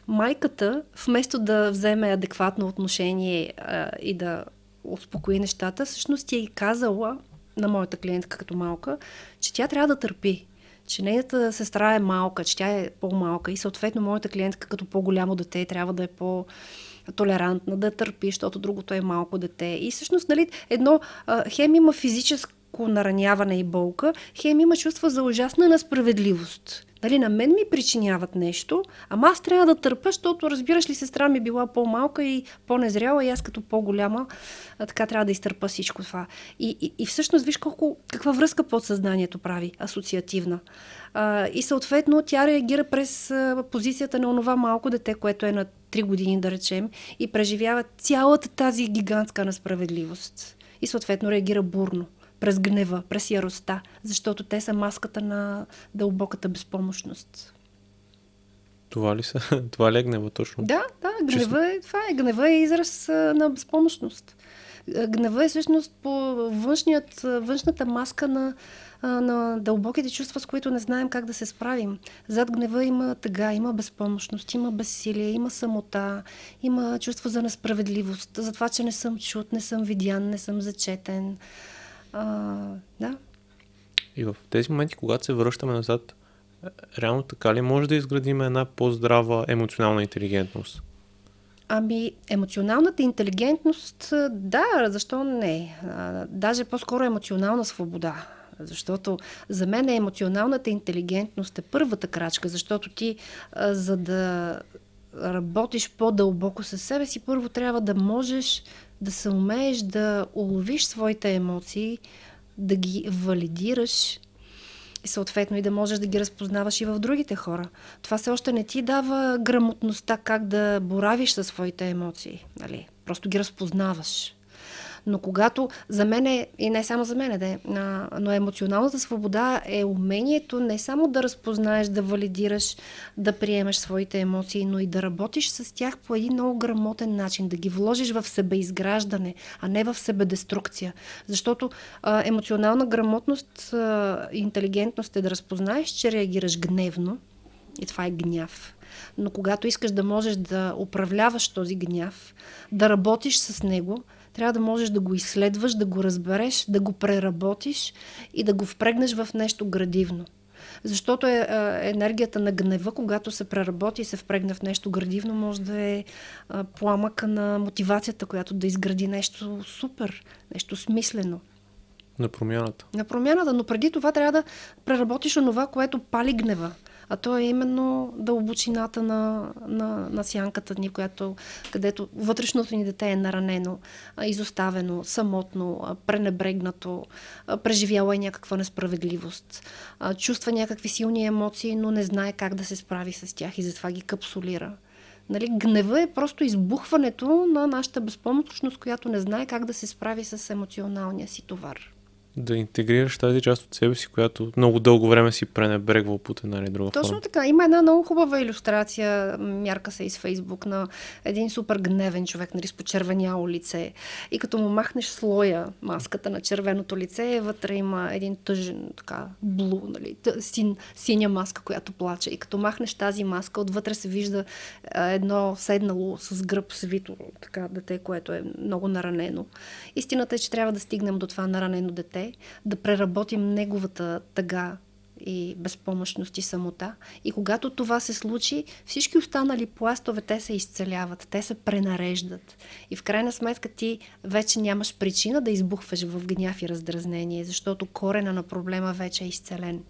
майката, вместо да вземе адекватно отношение а, и да успокои нещата, всъщност я е казала на моята клиентка като малка, че тя трябва да търпи, че нейната сестра е малка, че тя е по-малка и съответно моята клиентка като по-голямо дете трябва да е по-толерантна, да търпи, защото другото е малко дете. И всъщност, нали, едно а, хем има физическо нараняване и болка, хем има чувства за ужасна несправедливост. Нали, на мен ми причиняват нещо, ама аз трябва да търпя, защото, разбираш ли, сестра ми била по-малка и по-незряла и аз като по-голяма, а, така трябва да изтърпя всичко това. И, и, и всъщност виж колко, каква връзка подсъзнанието прави, асоциативна. А, и съответно тя реагира през а, позицията на онова малко дете, което е на три години, да речем, и преживява цялата тази гигантска несправедливост. И съответно реагира бурно. През гнева, през яростта, защото те са маската на дълбоката безпомощност. Това ли са? Това ли е гнева точно? Да, да, гнева е, това е. Гнева е израз на безпомощност. Гнева е всъщност по външният, външната маска на, на дълбоките чувства, с които не знаем как да се справим. Зад гнева има тъга, има безпомощност, има безсилие, има самота, има чувство за несправедливост, за това, че не съм чут, не съм видян, не съм зачетен. А, да. И в тези моменти, когато се връщаме назад, реално така ли може да изградим една по-здрава емоционална интелигентност? Ами, емоционалната интелигентност, да, защо не? А, даже по-скоро емоционална свобода. Защото за мен емоционалната интелигентност е първата крачка, защото ти, а, за да работиш по-дълбоко със себе си, първо трябва да можеш да се умееш да уловиш своите емоции, да ги валидираш и съответно и да можеш да ги разпознаваш и в другите хора. Това все още не ти дава грамотността как да боравиш със своите емоции. Нали? Просто ги разпознаваш. Но когато за мен, и не само за мен, де, а, но емоционалната свобода е умението не само да разпознаеш, да валидираш, да приемаш своите емоции, но и да работиш с тях по един много грамотен начин, да ги вложиш в себеизграждане, а не в себедеструкция. Защото а, емоционална грамотност и интелигентност е да разпознаеш, че реагираш гневно и това е гняв. Но когато искаш да можеш да управляваш този гняв, да работиш с него, трябва да можеш да го изследваш, да го разбереш, да го преработиш и да го впрегнеш в нещо градивно. Защото е, е, енергията на гнева, когато се преработи и се впрегне в нещо градивно, може да е, е пламъка на мотивацията, която да изгради нещо супер, нещо смислено. На промяната. На промяната, но преди това трябва да преработиш онова, което пали гнева. А то е именно дълбочината на, на, на сянката ни, която, където вътрешното ни дете е наранено, изоставено, самотно, пренебрегнато, преживяло е някаква несправедливост, чувства някакви силни емоции, но не знае как да се справи с тях и затова ги капсулира. Нали? Гнева е просто избухването на нашата безпомощност, която не знае как да се справи с емоционалния си товар. Да интегрираш тази част от себе си, която много дълго време си пренебрегвал по една или друга Точно форма. Така. Има една много хубава илюстрация, мярка се из Фейсбук, на един супер гневен човек, нали, с почервеняло лице. И като му махнеш слоя, маската на червеното лице, вътре има един тъжен, така, блу, нали, син, синя маска, която плаче. И като махнеш тази маска, отвътре се вижда едно седнало с гръб свито, така, дете, което е много наранено. Истината е, че трябва да стигнем до това наранено дете, да преработим неговата тъга и безпомощност и самота. И когато това се случи, всички останали пластове, те се изцеляват, те се пренареждат. И в крайна сметка ти вече нямаш причина да избухваш в гняв и раздразнение, защото корена на проблема вече е изцелен.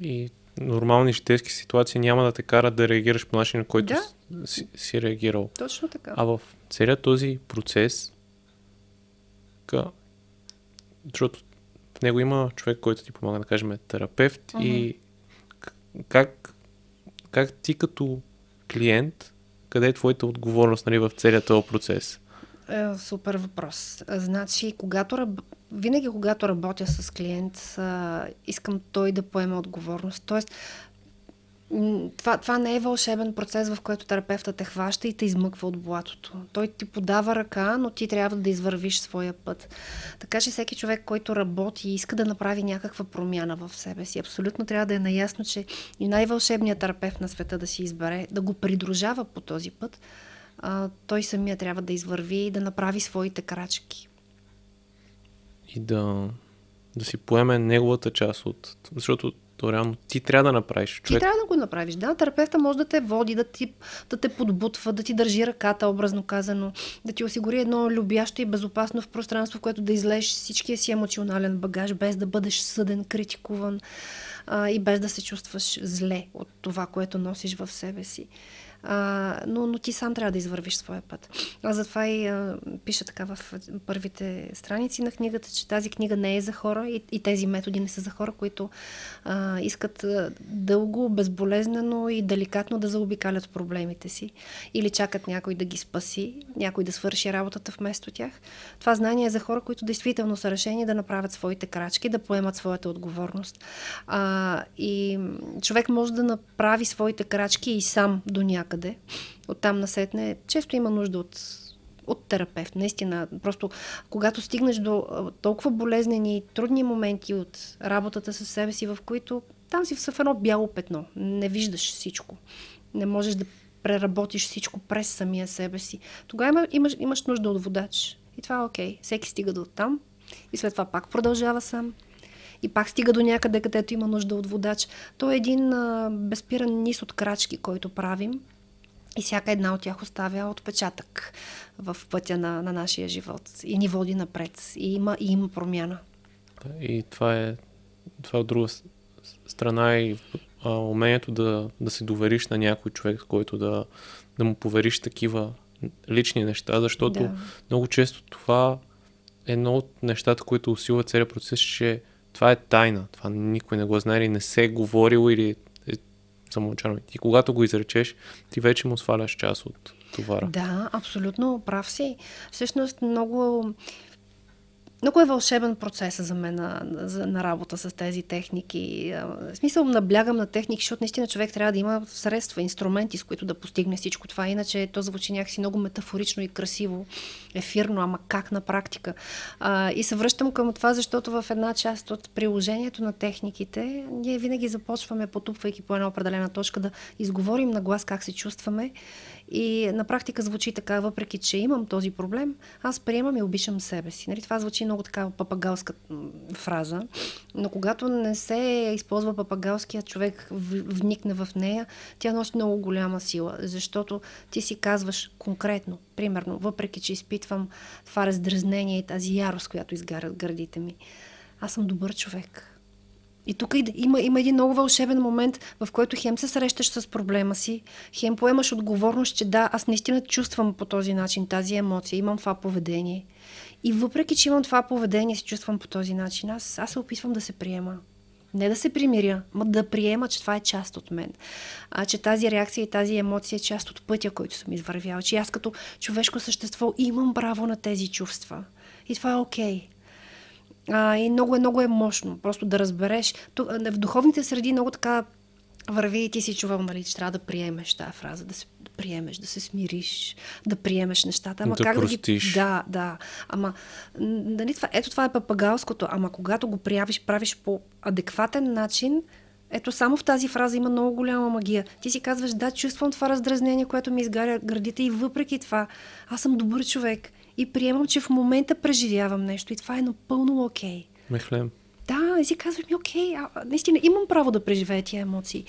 И нормални житейски ситуации няма да те карат да реагираш по начин, на който да. си, си реагирал. Точно така. А в целият този процес, къ... защото в него има човек, който ти помага, да кажем, терапевт, uh-huh. и как, как ти като клиент, къде е твоята отговорност, нали, в целия този процес? Е, супер въпрос. Значи, когато, винаги когато работя с клиент, искам той да поеме отговорност. Тоест, Това, това не е вълшебен процес, в който терапевтът те хваща и те измъква от блатото. Той ти подава ръка, но ти трябва да извървиш своя път. Така че всеки човек, който работи и иска да направи някаква промяна в себе си, абсолютно трябва да е наясно, че и най-вълшебният терапевт на света да си избере, да го придружава по този път, а, той самия трябва да извърви и да направи своите крачки. И да, да си поеме неговата част от... Защото то реално ти трябва да направиш. Човек. Ти трябва да го направиш. Да, терапевта може да те води, да, ти, да те подбутва, да ти държи ръката, образно казано, да ти осигури едно любящо и безопасно в пространство, в което да излезеш всичкия си емоционален багаж, без да бъдеш съден, критикуван а, и без да се чувстваш зле от това, което носиш в себе си. А, но, но ти сам трябва да извървиш своя път. Аз затова и а, пиша така в първите страници на книгата, че тази книга не е за хора и, и тези методи не са за хора, които а, искат дълго, безболезнено и деликатно да заобикалят проблемите си или чакат някой да ги спаси, някой да свърши работата вместо тях. Това знание е за хора, които действително са решени да направят своите крачки, да поемат своята отговорност. А, и човек може да направи своите крачки и сам до някакъв къде. Оттам насетне често има нужда от, от терапевт. Наистина, просто когато стигнеш до толкова болезнени и трудни моменти от работата със себе си, в които там си в едно бяло петно. Не виждаш всичко. Не можеш да преработиш всичко през самия себе си. Тогава имаш, имаш нужда от водач. И това е окей. Всеки стига до там и след това пак продължава сам. И пак стига до някъде, където има нужда от водач. То е един а, безпиран низ от крачки, който правим. И всяка една от тях оставя отпечатък в пътя на, на нашия живот. И ни води напред. И има, и има промяна. И това е, това е от друга страна и а, умението да, да се довериш на някой човек, който да, да му повериш такива лични неща. Защото да. Много често това е едно от нещата, които усилва целият процес, че това е тайна. Това никой не го знае или не се е говорило или е замълчано. И когато го изречеш, ти вече му сваляш част от товара. Да, абсолютно прав си. Всъщност много, много е вълшебен процесът за мен на, за, на работа с тези техники. В смисъл наблягам на техники, защото наистина човек трябва да има средства, инструменти, с които да постигне всичко това. Иначе то звучи някакси много метафорично и красиво, ефирно, ама как на практика. А, и се връщам към това, защото в една част от приложението на техниките ние винаги започваме, потупвайки по една определена точка, да изговорим на глас как се чувстваме. И на практика звучи така, въпреки че имам този проблем, аз приемам и обичам себе си. Нали? Това звучи много така папагалска фраза, но когато не се използва папагалския, човек вникне в нея, тя носи много голяма сила, защото ти си казваш конкретно, примерно, въпреки че изпитвам това раздразнение и тази ярост, която изгарят гърдите ми, аз съм добър човек. И тук има, има един много вълшебен момент, в който хем се срещаш с проблема си, хем поемаш отговорност, че да, аз наистина чувствам по този начин тази емоция, имам това поведение. И въпреки, че имам това поведение, се чувствам по този начин, аз, аз се опитвам да се приема. Не да се примиря, но да приема, че това е част от мен. А, че тази реакция и тази емоция е част от пътя, който съм извървяла. Че аз като човешко същество имам право на тези чувства. И това е окей. А, и много, много е мощно просто да разбереш. В духовните среди много така върви и ти си чувал, нали, че трябва да приемеш тази фраза, да се да приемеш, да се смириш, да приемеш нещата. Ама да как простиш. Да ги... Да, да. Ама, нали, това, ето това е папагалското, ама когато го приявиш, правиш по адекватен начин, ето само в тази фраза има много голяма магия. Ти си казваш, да, чувствам това раздразнение, което ми изгаря гърдите и въпреки това, аз съм добър човек. И приемам, че в момента преживявам нещо и това е напълно окей. Мехлем. Да, и си казвам, окей, а, наистина имам право да преживея тия емоции.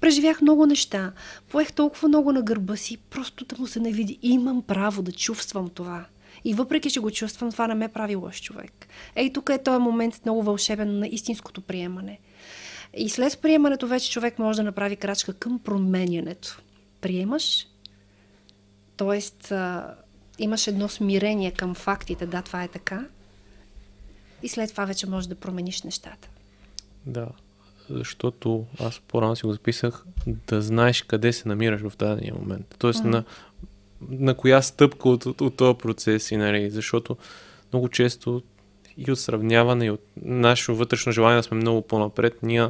Преживях много неща, поех толкова много на гърба си, просто да му се не види. Имам право да чувствам това. И въпреки, че го чувствам, това не ме прави лош човек. Ей, тук е този момент много вълшебен на истинското приемане. И след приемането вече човек може да направи крачка към променянето. Приемаш, т.е. имаш едно смирение към фактите, да, това е така. И след това вече можеш да промениш нещата. Да, защото аз по-рано си го записах, да знаеш къде се намираш в дадения момент. Тоест mm-hmm. на, на коя стъпка от, от, от този процес, и, нали, защото много често и от сравняване, и от нашето вътрешно желание да сме много по-напред, ние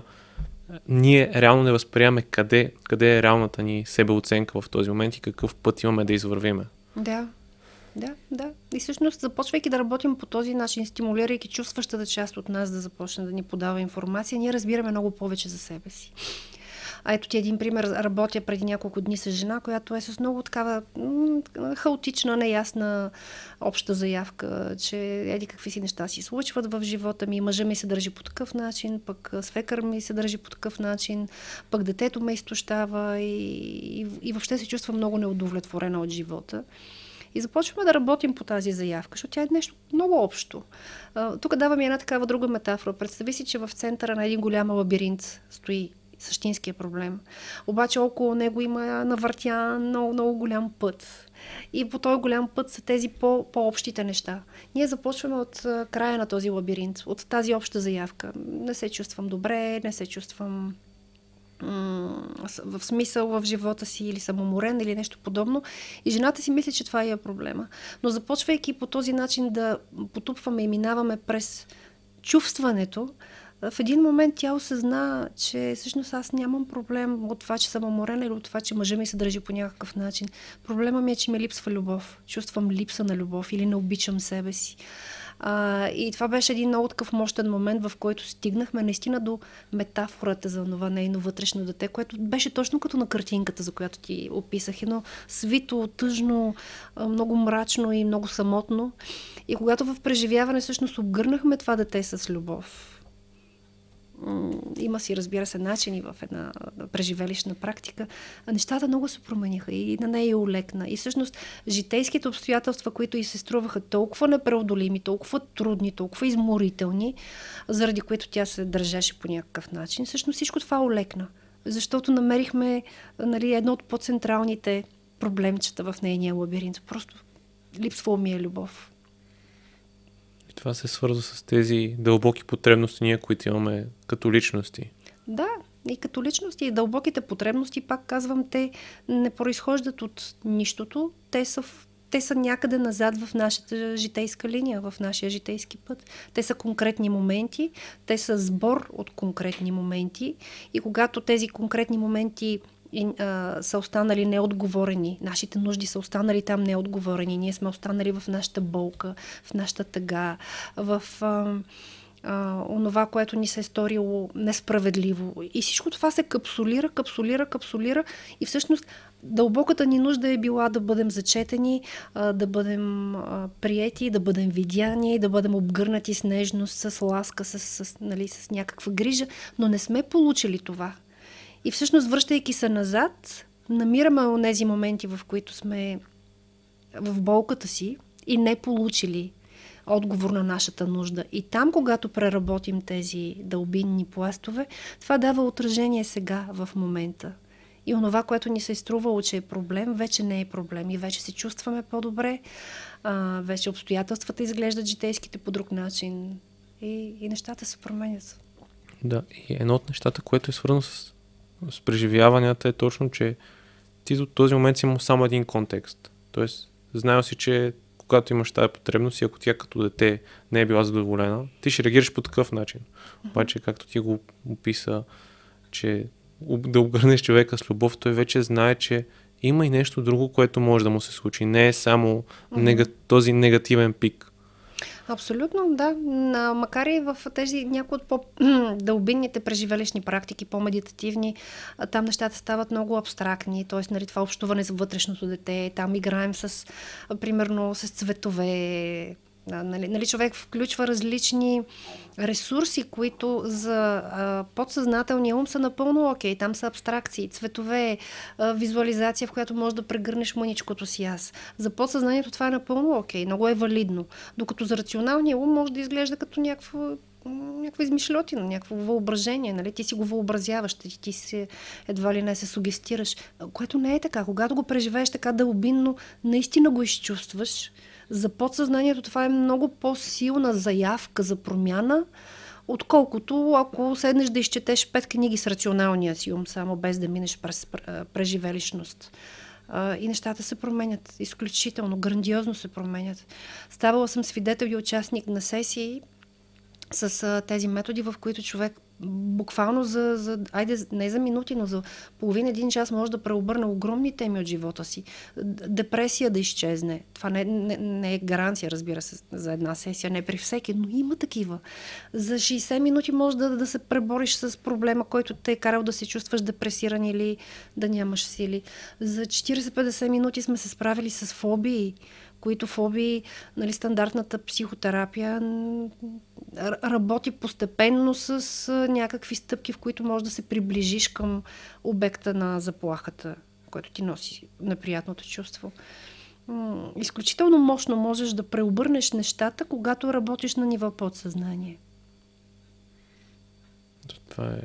ние реално не възприемаме къде, къде е реалната ни себеоценка в този момент и какъв път имаме да извървиме. Да, да, да. И всъщност, започвайки да работим по този начин, стимулирайки чувстващата част от нас да започне да ни подава информация, ние разбираме много повече за себе си. А ето ти един пример. Работя преди няколко дни с жена, която е с много такава м- хаотична, неясна обща заявка, че еди какви си неща си случват в живота ми, мъжа ми се държи по такъв начин, пък свекър ми се държи по такъв начин, пък детето ме изтощава и, и, и въобще се чувства много неудовлетворена от живота. И започваме да работим по тази заявка, защото тя е нещо много общо. Тук давам една такава друга метафора. Представи си, че в центъра на един голям лабиринт стои същинския проблем. Обаче около него има навъртян много, много голям път. И по този голям път са тези по, по-общите неща. Ние започваме от края на този лабиринт, от тази обща заявка. Не се чувствам добре, не се чувствам м- в смисъл в живота си или съм уморен или нещо подобно. И жената си мисли, че това е проблема. Но започвайки по този начин да потупваме и минаваме през чувстването, в един момент тя осъзна, че всъщност аз нямам проблем от това, че съм уморена или от това, че мъжа ми се държи по някакъв начин. Проблема ми е, че ми липсва любов. Чувствам липса на любов или не обичам себе си. А, и това беше един много такъв мощен момент, в който стигнахме наистина до метафората за това нейно вътрешно дете, което беше точно като на картинката, за която ти описах. Едно свито, тъжно, много мрачно и много самотно. И когато в преживяване всъщност обгърнахме това дете с любов, има си, разбира се, начини в една преживелищна практика, нещата много се промениха и на нея олекна. И всъщност житейските обстоятелства, които и се струваха толкова непреодолими, толкова трудни, толкова изморителни, заради които тя се държеше по някакъв начин, всъщност всичко това олекна. Защото намерихме, нали, едно от по-централните проблемчета в нейния лабиринт. Просто липсва ми е любов. Това се свързва с тези дълбоки потребности ние, които имаме като личности. Да, и като личности, и дълбоките потребности, пак казвам, те не произхождат от нищото, те са, те са някъде назад в нашата житейска линия, в нашия житейски път. Те са конкретни моменти, те са сбор от конкретни моменти и когато тези конкретни моменти И, а, са останали неотговорени. Нашите нужди са останали там неотговорени. Ние сме останали в нашата болка, в нашата тъга, в а, а, онова, което ни се е сторило несправедливо. И всичко това се капсулира, капсулира, капсулира и всъщност дълбоката ни нужда е била да бъдем зачетени, а, да бъдем а, приети, да бъдем видяни, да бъдем обгърнати с нежност, с ласка, с, с, нали, с някаква грижа, но не сме получили това. И всъщност, връщайки се назад, намираме онези моменти, в които сме в болката си и не получили отговор на нашата нужда. И там, когато преработим тези дълбинни пластове, това дава отражение сега, в момента. И онова, което ни се е струвало, че е проблем, вече не е проблем. И вече се чувстваме по-добре, а, вече обстоятелствата изглеждат житейските по друг начин. И, и нещата се променят. Да, и едно от нещата, което е свързано с с преживяванията е точно, че ти до този момент си имал само един контекст. Тоест, знаел си, че когато имаш тази потребност и ако тя като дете не е била задоволена, ти ще реагираш по такъв начин. Обаче, както ти го описа, че да обгърнеш човека с любов, той вече знае, че има и нещо друго, което може да му се случи. Не е само нега... този негативен пик. Абсолютно, да. Макар и в тези някои от по-дълбинните преживелищни практики, по-медитативни, там нещата стават много абстрактни, т.е. нали, това общуване с вътрешното дете, там играем с, примерно, с цветове. Нали, нали, човек включва различни ресурси, които за а, подсъзнателния ум са напълно окей. Там са абстракции, цветове, а, визуализация, в която можеш да прегърнеш мъничкото си аз. За подсъзнанието това е напълно окей, много е валидно. Докато за рационалния ум може да изглежда като някаква, някаква измишлетина, някакво въображение. Нали? Ти си го въобразяваш, ти, ти си едва ли не се сугестираш, което не е така. Когато го преживееш така дълбинно, наистина го изчувстваш. За подсъзнанието това е много по-силна заявка за промяна, отколкото ако седнеш да изчетеш пет книги с рационалния си ум, само без да минеш през преживелищност. И нещата се променят изключително, грандиозно се променят. Ставала съм свидетел и участник на сесии с тези методи, в които човек буквално за, за, айде, не за минути, но за половин-един час може да преобърна огромни теми от живота си. Депресия да изчезне. Това не, не, не е гаранция, разбира се, за една сесия, не при всеки, но има такива. За шейсет минути може да, да се пребориш с проблема, който те е карал да се чувстваш депресиран или да нямаш сили. За четирийсет-петдесет минути сме се справили с фобии, които фобии, нали, стандартната психотерапия работи постепенно с някакви стъпки, в които можеш да се приближиш към обекта на заплахата, който ти носи неприятното чувство. Изключително мощно можеш да преобърнеш нещата, когато работиш на ниво подсъзнание. Това е...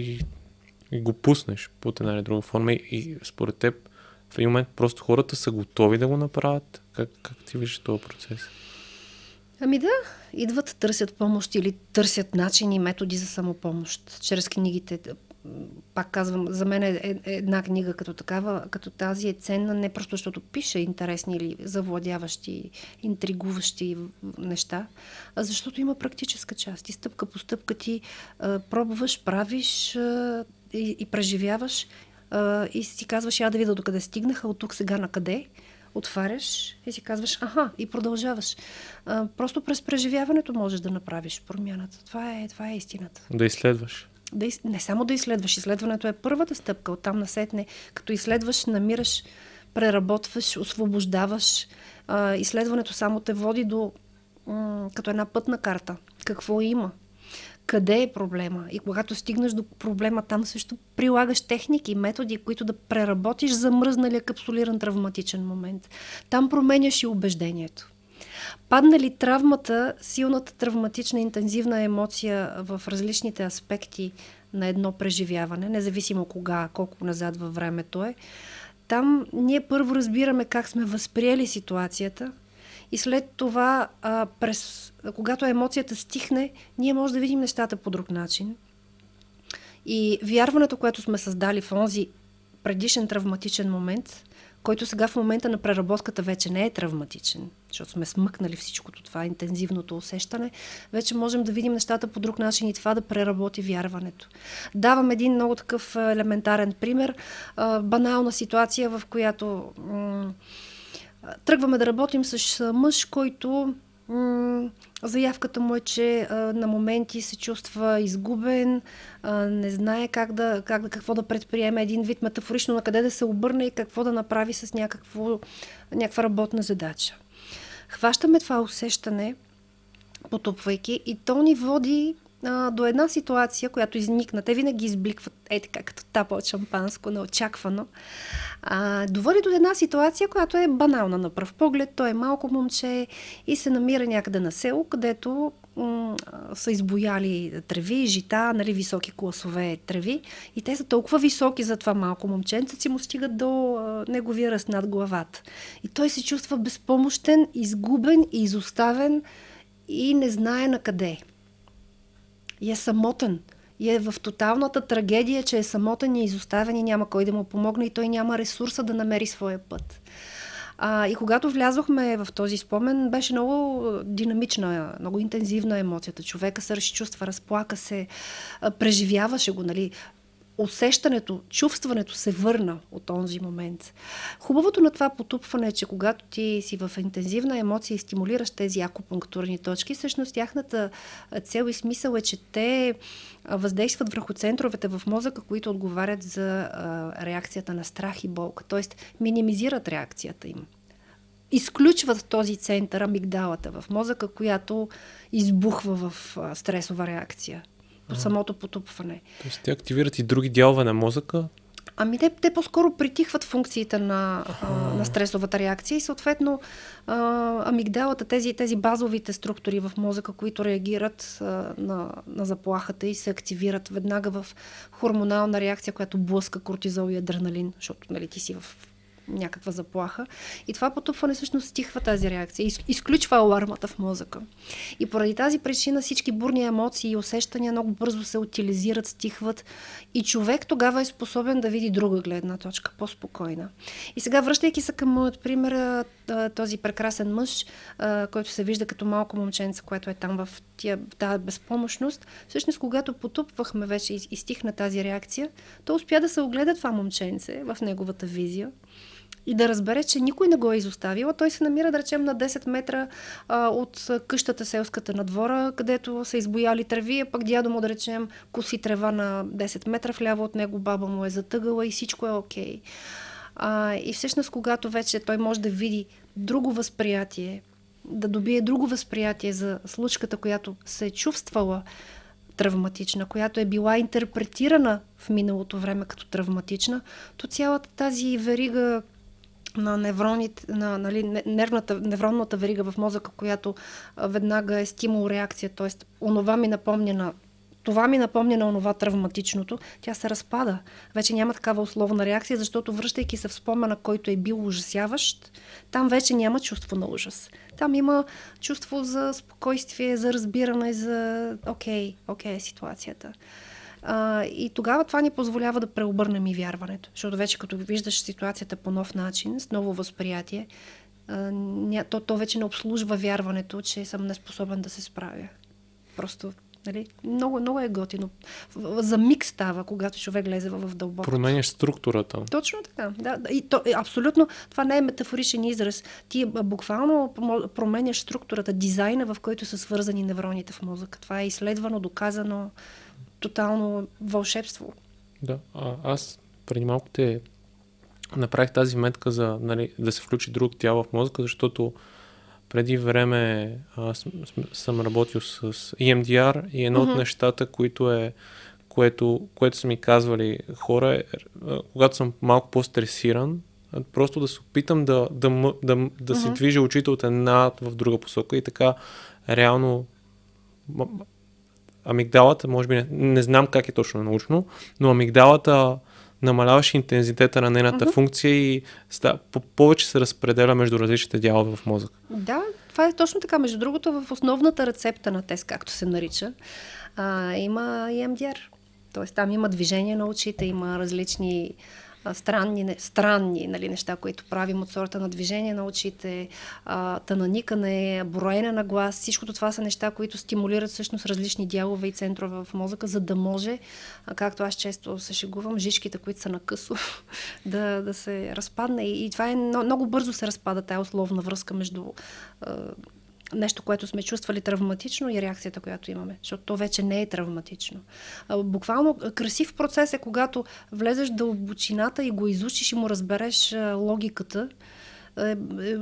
И, и го пуснеш по една или друга форма и, и според теб в един момент просто хората са готови да го направят. Как, как ти виждаш този процес? Ами да, идват, търсят помощ или търсят начини и методи за самопомощ. Чрез книгите, пак казвам, за мен е една книга като такава, като тази е ценна не просто защото пише интересни или завладяващи, интригуващи неща, а защото има практическа част. И стъпка по стъпка ти а, пробваш, правиш а, и, и преживяваш. Uh, и си казваш, я да видя докъде стигнаха, от тук сега на къде, отваряш и си казваш, аха, и продължаваш. Uh, просто през преживяването можеш да направиш промяната. Това е, това е истината. Да изследваш. Да, не само да изследваш, изследването е първата стъпка, оттам насетне. Като изследваш, намираш, преработваш, освобождаваш. Uh, изследването само те води до um, като една пътна карта. Какво има? Къде е проблема? И когато стигнеш до проблема, там също прилагаш техники, методи, които да преработиш замръзналия капсулиран травматичен момент. Там променяш и убеждението. Падна ли травмата, силната травматична интензивна емоция в различните аспекти на едно преживяване, независимо кога, колко назад във времето е, там ние първо разбираме как сме възприели ситуацията, и след това, а, през, когато емоцията стихне, ние може да видим нещата по друг начин. И вярването, което сме създали в онзи предишен травматичен момент, който сега в момента на преработката вече не е травматичен, защото сме смъкнали всичкото това, интензивното усещане, вече можем да видим нещата по друг начин и това да преработи вярването. Давам един много такъв елементарен пример. А, банална ситуация, в която... М- Тръгваме да работим с мъж, който м- заявката му е, че а, на моменти се чувства изгубен, а, не знае как да, как, какво да предприеме, един вид метафорично на къде да се обърне и какво да направи с някакво, някаква работна задача. Хващаме това усещане, потупвайки, и то ни води а, до една ситуация, която изникна. Те винаги избликват, е така, като тапа от шампанско, неочаквано. А, доводи до една ситуация, която е банална на пръв поглед. Той е малко момче и се намира някъде на село, където м- са избояли треви, жита, нали, високи класове треви. И те са толкова високи за това малко момченце, че му стигат до а, неговия ръст над главата. И той се чувства безпомощен, изгубен и изоставен и не знае на къде. И е самотен. И е в тоталната трагедия, че е самотен и изоставен и няма кой да му помогне и той няма ресурса да намери своя път. А, и когато влязохме в този спомен, беше много динамична, много интензивна емоцията. Човека се разчувства, разплака се, преживяваше го, нали? Усещането, чувстването се върна от този момент. Хубавото на това потупване е, че когато ти си в интензивна емоция и стимулираш тези акупунктурни точки, всъщност тяхната цел и смисъл е, че те въздействат върху центровете в мозъка, които отговарят за реакцията на страх и болка, т.е. минимизират реакцията им. Изключват този център, амигдалата в мозъка, която избухва в стресова реакция. По самото потупване. Тоест те активират и други дялове на мозъка? Ами те, те по-скоро притихват функциите на, а, на стресовата реакция и съответно а, амигдалата, тези, тези базовите структури в мозъка, които реагират а, на, на заплахата и се активират веднага в хормонална реакция, която блъска кортизол и адреналин, защото, нали, ти си в някаква заплаха. И това потупване всъщност стихва тази реакция, из, изключва алармата в мозъка. И поради тази причина всички бурни емоции и усещания много бързо се утилизират, стихват и човек тогава е способен да види друга гледна точка, по-спокойна. И сега, връщайки се към моят пример, този прекрасен мъж, който се вижда като малко момченце, което е там в тия да, безпомощност, всъщност когато потупвахме вече и стихна тази реакция, то успя да се огледа това момченце в неговата визия и да разбере, че никой не го е изоставил, а той се намира, да речем, на десет метра а, от къщата селската на двора, където са избояли тръви, а пък дядо му, да речем, коси трева на десет метра вляво от него, баба му е затъгала и всичко е окей. А, и всъщност, когато вече той може да види друго възприятие, да добие друго възприятие за случката, която се е чувствала травматична, която е била интерпретирана в миналото време като травматична, то цялата тази верига на, невроните, на нали, нервната, невронната верига в мозъка, която веднага е стимул-реакция, т.е. онова ми напомня на това ми напомня на онова травматичното, тя се разпада. Вече няма такава условна реакция, защото връщайки се в спомена, който е бил ужасяващ, там вече няма чувство на ужас. Там има чувство за спокойствие, за разбиране, за окей, окей ситуацията. А, и тогава това ни позволява да преобърнем и вярването. Защото вече като виждаш ситуацията по нов начин, с ново възприятие, а, то, то вече не обслужва вярването, че съм неспособен да се справя. Просто... Нали? Много, много е готино. За миг става, когато човек лезе в дълбоко. Променяш структурата. Точно така. Да, и то, абсолютно това не е метафоричен израз. Ти буквално променяш структурата, дизайна, в който са свързани невроните в мозъка. Това е изследвано, доказано, тотално вълшебство. Да, а, аз преди малко те направих тази метка за нали, да се включи друг тяло в мозъка, защото преди време аз съм работил с И М Д Р и едно mm-hmm. от нещата, които, е, което, което са ми казвали хора, е, когато съм малко по-стресиран, просто да се опитам да, да, да, да mm-hmm. си движа очите от една в друга посока и така реално амигдалата, може би не, не знам как е точно научно, но амигдалата намаляваш интензитета на нейната mm-hmm. функция и ста, по- повече се разпределя между различните дялове в мозъка. Да, това е точно така. Между другото, в основната рецепта на ТЕС, както се нарича, а, има и М Д Р. Тоест там има движение на очите, има различни а, странни, странни нали, неща, които правим от сорта на движение на очите, а, тънаникане, броене на глас. Всичкото това са неща, които стимулират всъщност различни дялове и центрове в мозъка, за да може, а, както аз често се шегувам, жичките, които са на късо, да, да се разпадне. И, и това е много бързо се разпада тая условна връзка между а, нещо, което сме чувствали травматично и реакцията, която имаме, защото то вече не е травматично. Буквално красив процес е, когато влезеш в дълбочината и го изучиш и му разбереш логиката. Е, е,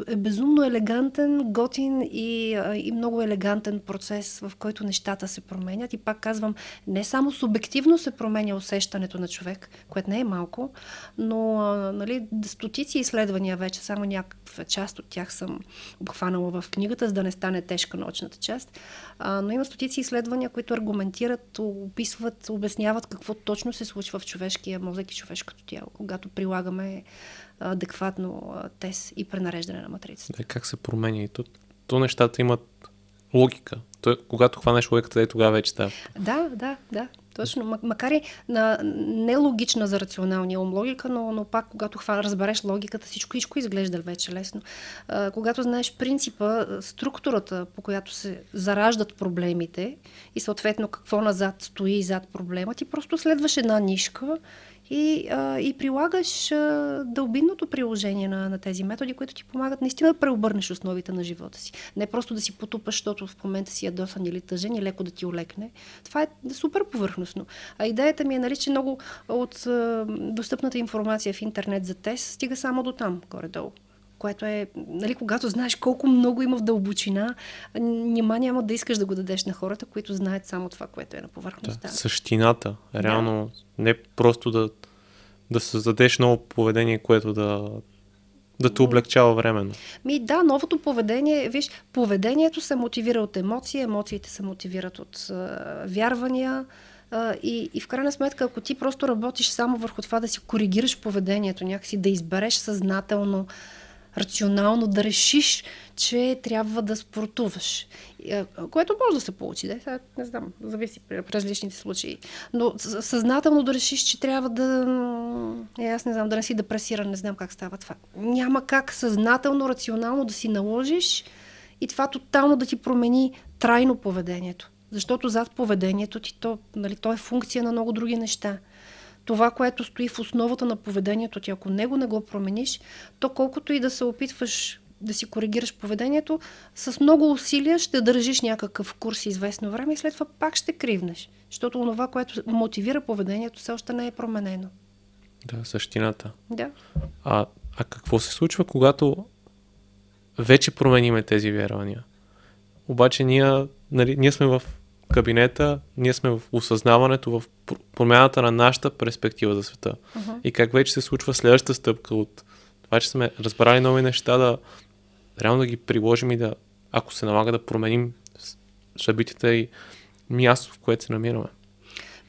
е безумно елегантен, готин и, и много елегантен процес, в който нещата се променят. И пак казвам, не само субективно се променя усещането на човек, което не е малко, но нали, стотици изследвания вече, само някаква част от тях съм обхванала в книгата, за да не стане тежка научната част. А, но има стотици изследвания, които аргументират, описват, обясняват какво точно се случва в човешкия мозък и човешкото тяло, когато прилагаме адекватно ТЕС и пренареждане на матрицата. Да, как се променя и то, то нещата имат логика. То, когато хванеш логиката, е тогава вече става. Да, да, да. Точно. Макар и на, не логична за рационалния ум логика, но, но пак когато хвана, разбереш логиката, всичко, всичко изглежда вече лесно. А, когато знаеш принципа, структурата, по която се зараждат проблемите и съответно какво назад стои зад проблема, ти просто следваш една нишка И, а, и прилагаш а, дълбинното приложение на, на тези методи, които ти помагат наистина да преобърнеш основите на живота си. Не просто да си потупаш, защото в момента си ядосан или тъжен и леко да ти олекне. Това е супер повърхностно. А идеята ми е, нали, че много от а, достъпната информация в интернет за ТЕС стига само до там, горе-долу. Което е, нали, когато знаеш колко много има в дълбочина, нима няма да искаш да го дадеш на хората, които знаят само това, което е на повърхността. Да, същината. Реално да. Не просто да, да създадеш ново поведение, което да, да те облегчава временно. Ми да, новото поведение, виж, поведението се мотивира от емоции, емоциите се мотивират от е, вярвания, И, и в крайна сметка, ако ти просто работиш само върху това да си коригираш поведението, някакси да избереш съзнателно, рационално, да решиш, че трябва да спортуваш. Което може да се получи, да? Сега, не знам, зависи при различните случаи. Но съзнателно да решиш, че трябва да... Аз не знам, да не си депресиран, не знам как става това. Няма как съзнателно, рационално да си наложиш и това тотално да ти промени трайно поведението. Защото зад поведението ти, то, нали, то е функция на много други неща. Това, което стои в основата на поведението ти, ако него не го промениш, то колкото и да се опитваш да си коригираш поведението, с много усилия ще държиш някакъв курс известно време и след това пак ще кривнеш. Защото това, което мотивира поведението, все още не е променено. Да, същината. Да. А, а какво се случва, когато вече промениме тези вярвания? Обаче ние, нали, ние сме в кабинета, ние сме в осъзнаването, в промяната на нашата перспектива за света. Uh-huh. И как вече се случва следващата стъпка от това, че сме разбрали нови неща, да реално да ги приложим и да, ако се налага, да променим събитията и място, в което се намираме.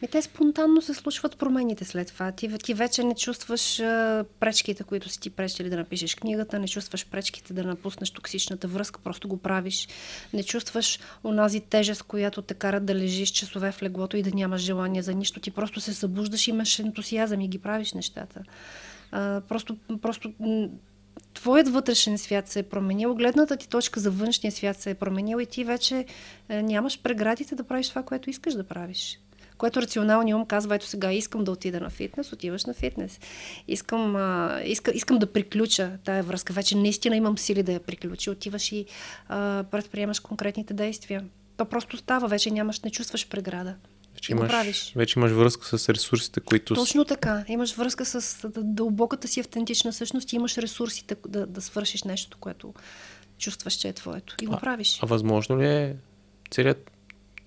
Ми те спонтанно се случват промените след това. Ти, ти вече не чувстваш а, пречките, които си ти пречили да напишеш книгата, не чувстваш пречките да напуснеш токсичната връзка, просто го правиш. Не чувстваш онази тежест, която те кара да лежиш часове в леглото и да нямаш желание за нищо. Ти просто се събуждаш, имаш ентусиазъм и ги правиш нещата. А, просто... просто твоят вътрешен свят се е променил, гледната ти точка за външния свят се е променил и ти вече е, нямаш преградите да правиш това, което искаш да правиш. Което рационалният ум казва, ето сега искам да отида на фитнес, отиваш на фитнес. Искам, а, иска, искам да приключа тая връзка, вече наистина имам сили да я приключи, отиваш и а, предприемаш конкретните действия. То просто става, вече нямаш, не чувстваш преграда. Вече имаш, вече имаш връзка с ресурсите, които... Точно така. Имаш връзка с дълбоката си автентична същност и имаш ресурсите да, да свършиш нещо, което чувстваш, че е твоето. И го а, правиш. А възможно ли е целият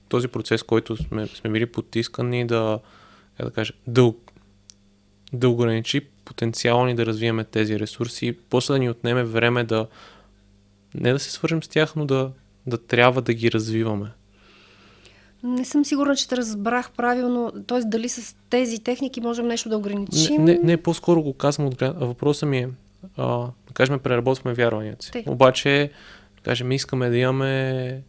този процес, който сме, сме били потискани да, как да кажа, да, да ограничи потенциала ни да развиеме тези ресурси и после да ни отнеме време да не да се свържем с тях, но да, да трябва да ги развиваме? Не съм сигурна, че те разбрах правилно, т.е. дали с тези техники можем нещо да ограничим. Не, не, не по-скоро го казвам, от въпросът ми е, а, да кажем, преработваме вярванията си. Обаче, да кажем, искаме да имаме,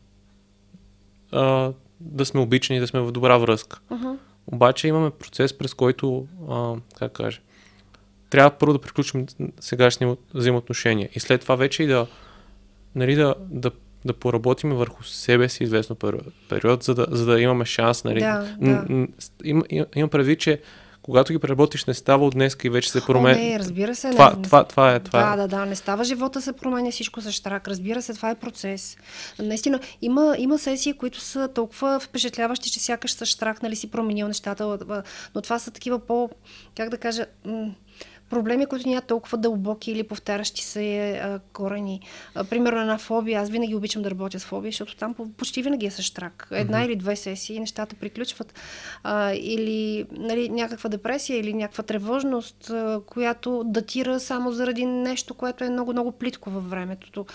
а, да сме обичани, да сме в добра връзка. Uh-huh. Обаче имаме процес, през който, а, как кажа, трябва първо да приключим сегашни взаимоотношения и след това вече и да, нали, да, да да поработим върху себе си известно период, за да, за да имаме шанс. Нали? Да, да. Им, им, имам предвид, че когато ги преработиш, не става от днеска и вече се променя. Не, разбира се. Това, не, това, това е. Това да, е. да, да. Не става живота, се променя всичко с штрак. Разбира се, това е процес. Наистина, има, има сесии, които са толкова впечатляващи, че сякаш с штрак, нали, си променил нещата, но това са такива по, как да кажа... проблеми, които нямат толкова дълбоки или повтарящи се а, корени. А, примерно една фобия. Аз винаги обичам да работя с фобия, защото там почти винаги е със штрак. Една mm-hmm. или две сесии нещата приключват. А, или, нали, някаква депресия или някаква тревожност, а, която датира само заради нещо, което е много-много плитко във времето.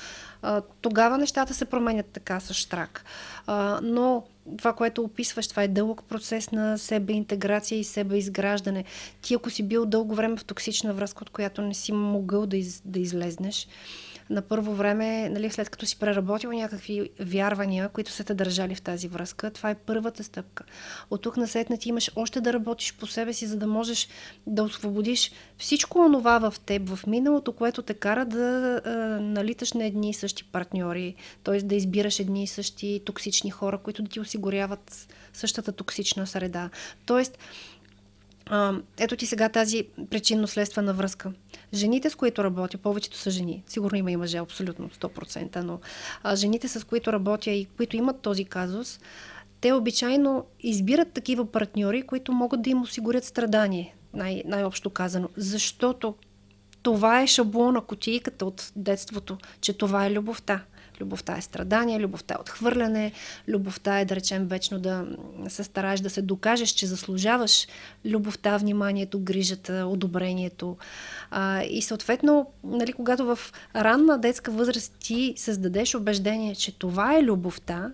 А, тогава нещата се променят така със штрак. А, но това, което описваш, това е дълъг процес на себеинтеграция и себеизграждане. Ти, ако си бил дълго време в токсична връзка, от която не си могъл да, из, да излезнеш, на първо време, нали, след като си преработил някакви вярвания, които са те държали в тази връзка, това е първата стъпка. От тук насетне ти имаш още да работиш по себе си, за да можеш да освободиш всичко онова в теб, в миналото, което те кара да а, налиташ на едни и същи партньори, т.е. да избираш едни и същи токсични хора, които да ти осигуряват същата токсична среда. Тоест, ето ти сега тази причинно-следствена връзка. Жените, с които работя, повечето са жени. Сигурно има и мъже, абсолютно, сто процента, но а, жените, с които работя и които имат този казус, те обичайно избират такива партньори, които могат да им осигурят страдание, най- най-общо казано. Защото това е шаблона, кутийката от детството, че това е любовта. Любовта е страдание, любовта е отхвърляне, любовта е, да речем, вечно да се стараеш да се докажеш, че заслужаваш любовта, вниманието, грижата, одобрението. А, и съответно, нали, когато в ранна детска възраст ти създадеш убеждение, че това е любовта,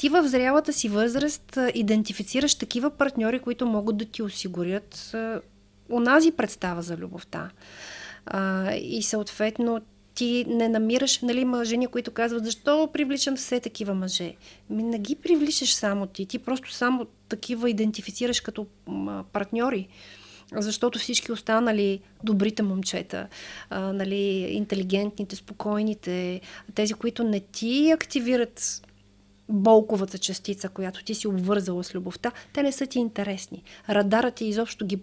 ти в зрялата си възраст идентифицираш такива партньори, които могат да ти осигурят онази представа за любовта. А, и съответно ти не намираш, нали, има жени, които казват, защо привличам все такива мъже? Ми не ги привличаш само ти, ти просто само такива идентифицираш като партньори, защото всички останали добрите момчета, а, нали, интелигентните, спокойните, тези, които не ти активират болковата частица, която ти си обвързала с любовта, те не са ти интересни. Радарът ти изобщо ги,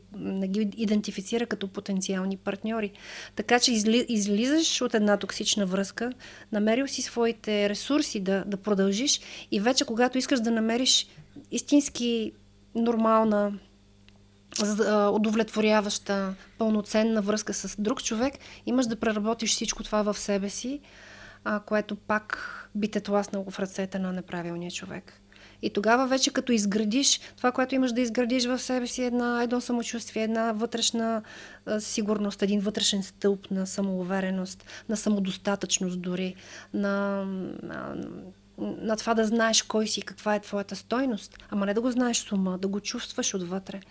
ги идентифицира като потенциални партньори. Така че изли, излизаш от една токсична връзка, намерил си своите ресурси да, да продължиш и вече когато искаш да намериш истински нормална, удовлетворяваща, пълноценна връзка с друг човек, имаш да преработиш всичко това в себе си, а, което пак би те тласнало в ръцете на неправилния човек. И тогава вече като изградиш това, което имаш да изградиш в себе си, една, едно самочувствие, една вътрешна а, сигурност, един вътрешен стълб на самоувереност, на самодостатъчност дори, на, на, на това да знаеш кой си и каква е твоята стойност, ама не да го знаеш с ума, да го чувстваш отвътре.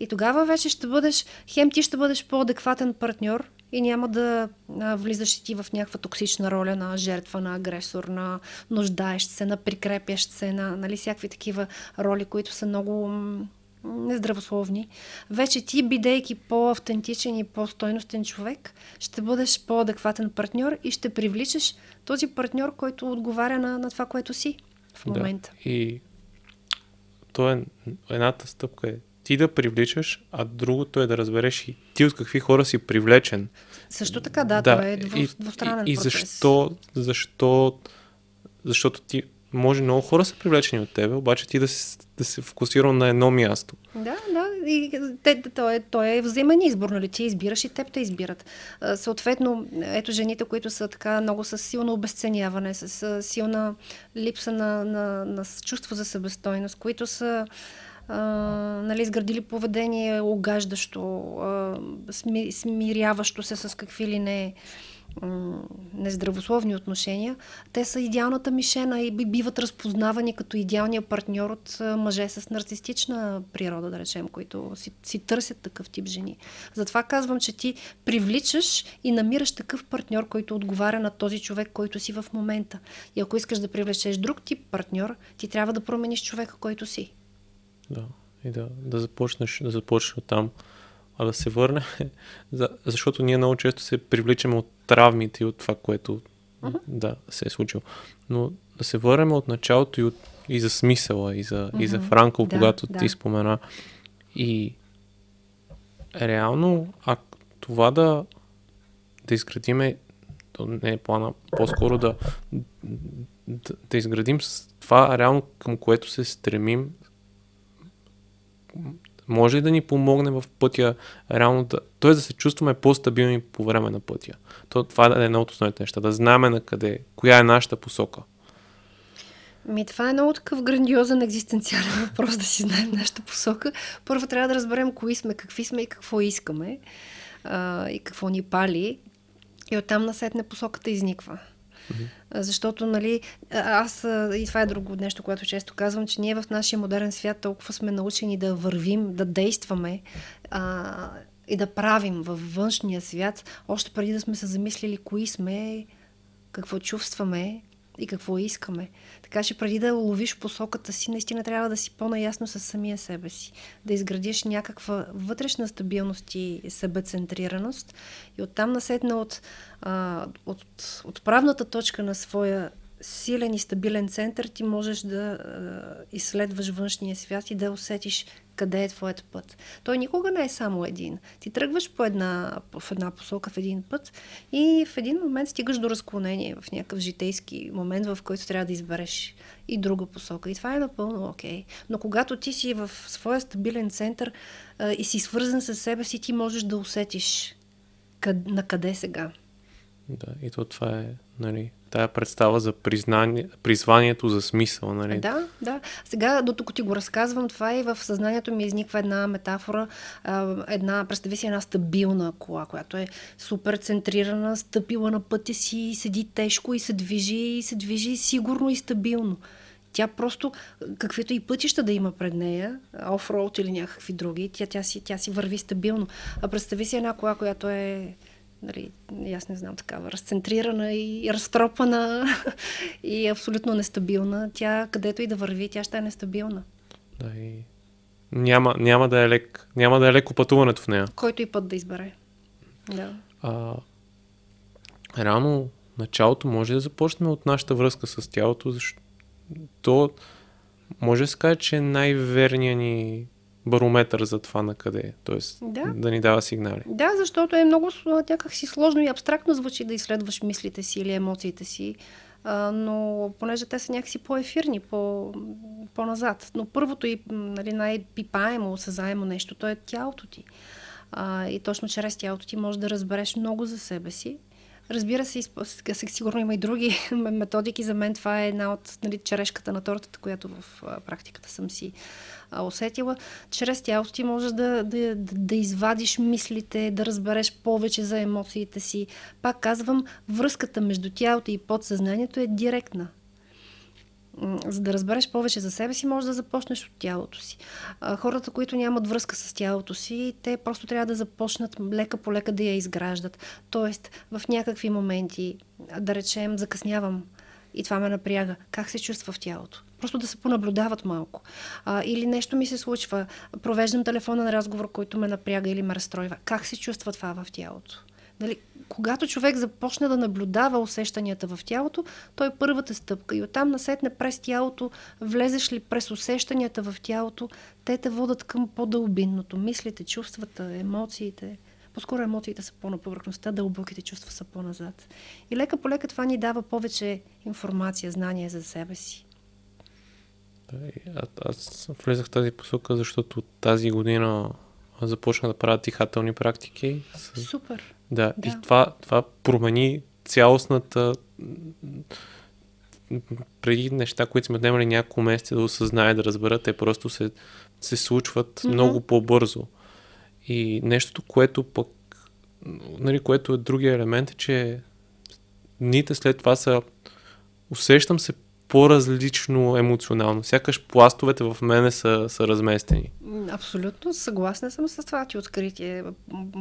И тогава вече ще бъдеш, хем ти ще бъдеш по-адекватен партньор и няма да влизаш и ти в някаква токсична роля на жертва, на агресор, на нуждаещ се, на прикрепящ се, на, нали, всякакви такива роли, които са много нездравословни. Вече ти, бидейки по-автентичен и по-стойностен човек, ще бъдеш по-адекватен партньор и ще привличаш този партньор, който отговаря на, на това, което си в момента. Да. И то е едната стъпка е ти да привличаш, а другото е да разбереш и ти от какви хора си привлечен. Също така, да, да, това е двустранен процес. И защо, защо, защото ти, може много хора са привлечени от тебе, обаче ти да се да се фокусирал на едно място. Да, да, и те, то, е, то е взаимен избор, нали, ти избираш и теб те избират. Съответно, ето жените, които са така много с силно обесценяване, с силна липса на, на, на чувство за себестойност, които са А, нали, изградили поведение огаждащо, а, сми, смиряващо се с какви ли не м- нездравословни отношения, те са идеалната мишена и биват разпознавани като идеалния партньор от мъже с нарцистична природа, да речем, които си, си търсят такъв тип жени. Затова казвам, че ти привличаш и намираш такъв партньор, който отговаря на този човек, който си в момента. И ако искаш да привлечеш друг тип партньор, ти трябва да промениш човека, който си. Да, и да, да започнеш, да започнеш от там, а да се върнем, за, защото ние много често се привличаме от травмите и от това, което uh-huh. да, се е случило. Но да се върнем от началото и, от, и за смисъла, и за, uh-huh. и за Франкъл, да, когато да. ти спомена. И реално, а това да, да изградиме, то не е плана, по-скоро да, да, да изградим това, реално към което се стремим, може да ни помогне в пътя, реално да, т.е. да се чувстваме по-стабилни по време на пътя. То, това е едно от основните неща, да знаем на къде, коя е нашата посока. Ми, това е много такъв грандиозен екзистенциален въпрос, да си знаем нашата посока. Първо трябва да разберем кои сме, какви сме и какво искаме а, и какво ни пали и оттам насетне посоката изниква. Защото, нали, аз и това е друго нещо, което често казвам, че ние в нашия модерен свят толкова сме научени да вървим, да действаме а, и да правим във външния свят, още преди да сме се замислили кои сме, какво чувстваме и какво искаме. Така че преди да ловиш посоката си, наистина трябва да си по-наясно със самия себе си. Да изградиш някаква вътрешна стабилност и себецентрираност и оттам насетна от, от, от правната точка на своя силен и стабилен център ти можеш да изследваш външния свят и да усетиш къде е твоят път. Той никога не е само един. Ти тръгваш по една, в една посока, в един път и в един момент стигаш до разклонение в някакъв житейски момент, в който трябва да избереш и друга посока. И това е напълно окей. Но когато ти си в своя стабилен център а, и си свързан със себе си, ти можеш да усетиш къд, на къде сега. Да, и то това е, нали, тая представа за признание, призванието за смисъл, нали? Да, да. Сега, докато ти го разказвам, това и в съзнанието ми изниква една метафора, една, представи си една стабилна кола, която е супер центрирана, стъпила на пътя си, седи тежко и се движи, и се движи сигурно и стабилно. Тя просто, каквито и пътища да има пред нея, офроуд или някакви други, тя, тя, си, тя си върви стабилно. А представи си една кола, която е, нали, аз не знам, такава, разцентрирана и разтропана и абсолютно нестабилна. Тя, където и да върви, тя ще е нестабилна. Да, и няма, няма да е лек, няма да е леко пътуването в нея. Който и път да избере. Да. А, реално началото може да започне от нашата връзка с тялото, защото може да се каже, че е най-верният ни барометър за това на къде е, т.е. да, да ни дава сигнали. Да, защото е много някак си сложно и абстрактно звучи да изследваш мислите си или емоциите си, а, но понеже те са някакси по-ефирни, по, по-назад. Но първото и нали, най-пипаемо, осезаемо нещо, то е тялото ти. А, и точно чрез тялото ти можеш да разбереш много за себе си. Разбира се, сигурно има и други методики. За мен това е една от нали, черешката на тортата, която в практиката съм си усетила. Чрез тялото ти можеш да, да, да извадиш мислите, да разбереш повече за емоциите си. Пак казвам, връзката между тялото и подсъзнанието е директна. За да разбереш повече за себе си, можеш да започнеш от тялото си. Хората, които нямат връзка с тялото си, те просто трябва да започнат лека по лека да я изграждат. Тоест, в някакви моменти, да речем, закъснявам и това ме напряга. Как се чувства в тялото? Просто да се понаблюдават малко. А, или нещо ми се случва, провеждам телефонен разговор, който ме напряга или ме разстройва. Как се чувства това в тялото? Дали, когато човек започне да наблюдава усещанията в тялото, той е първата стъпка и оттам насетне през тялото, влезеш ли през усещанията в тялото, те те водят към по-дълбинното. Мислите, чувствата, емоциите. По-скоро емоциите са по-на повърхността, дълбоките чувства са по-назад. И лека по лека това ни дава повече информация, знание за себе си. А, аз влезах в тази посока, защото тази година започна да правя дихателни практики. Супер! Да, да, и това, това промени цялостната... Преди неща, които сме отнемали няколко месеца да осъзнае, да разберат, те просто се, се случват mm-hmm. много по-бързо. И нещото, което пък... Нали, което е другия елемент, е, че дните след това са... Усещам се по-различно емоционално. Сякаш пластовете в мене са, са разместени. Абсолютно съгласна съм с това ти откритие.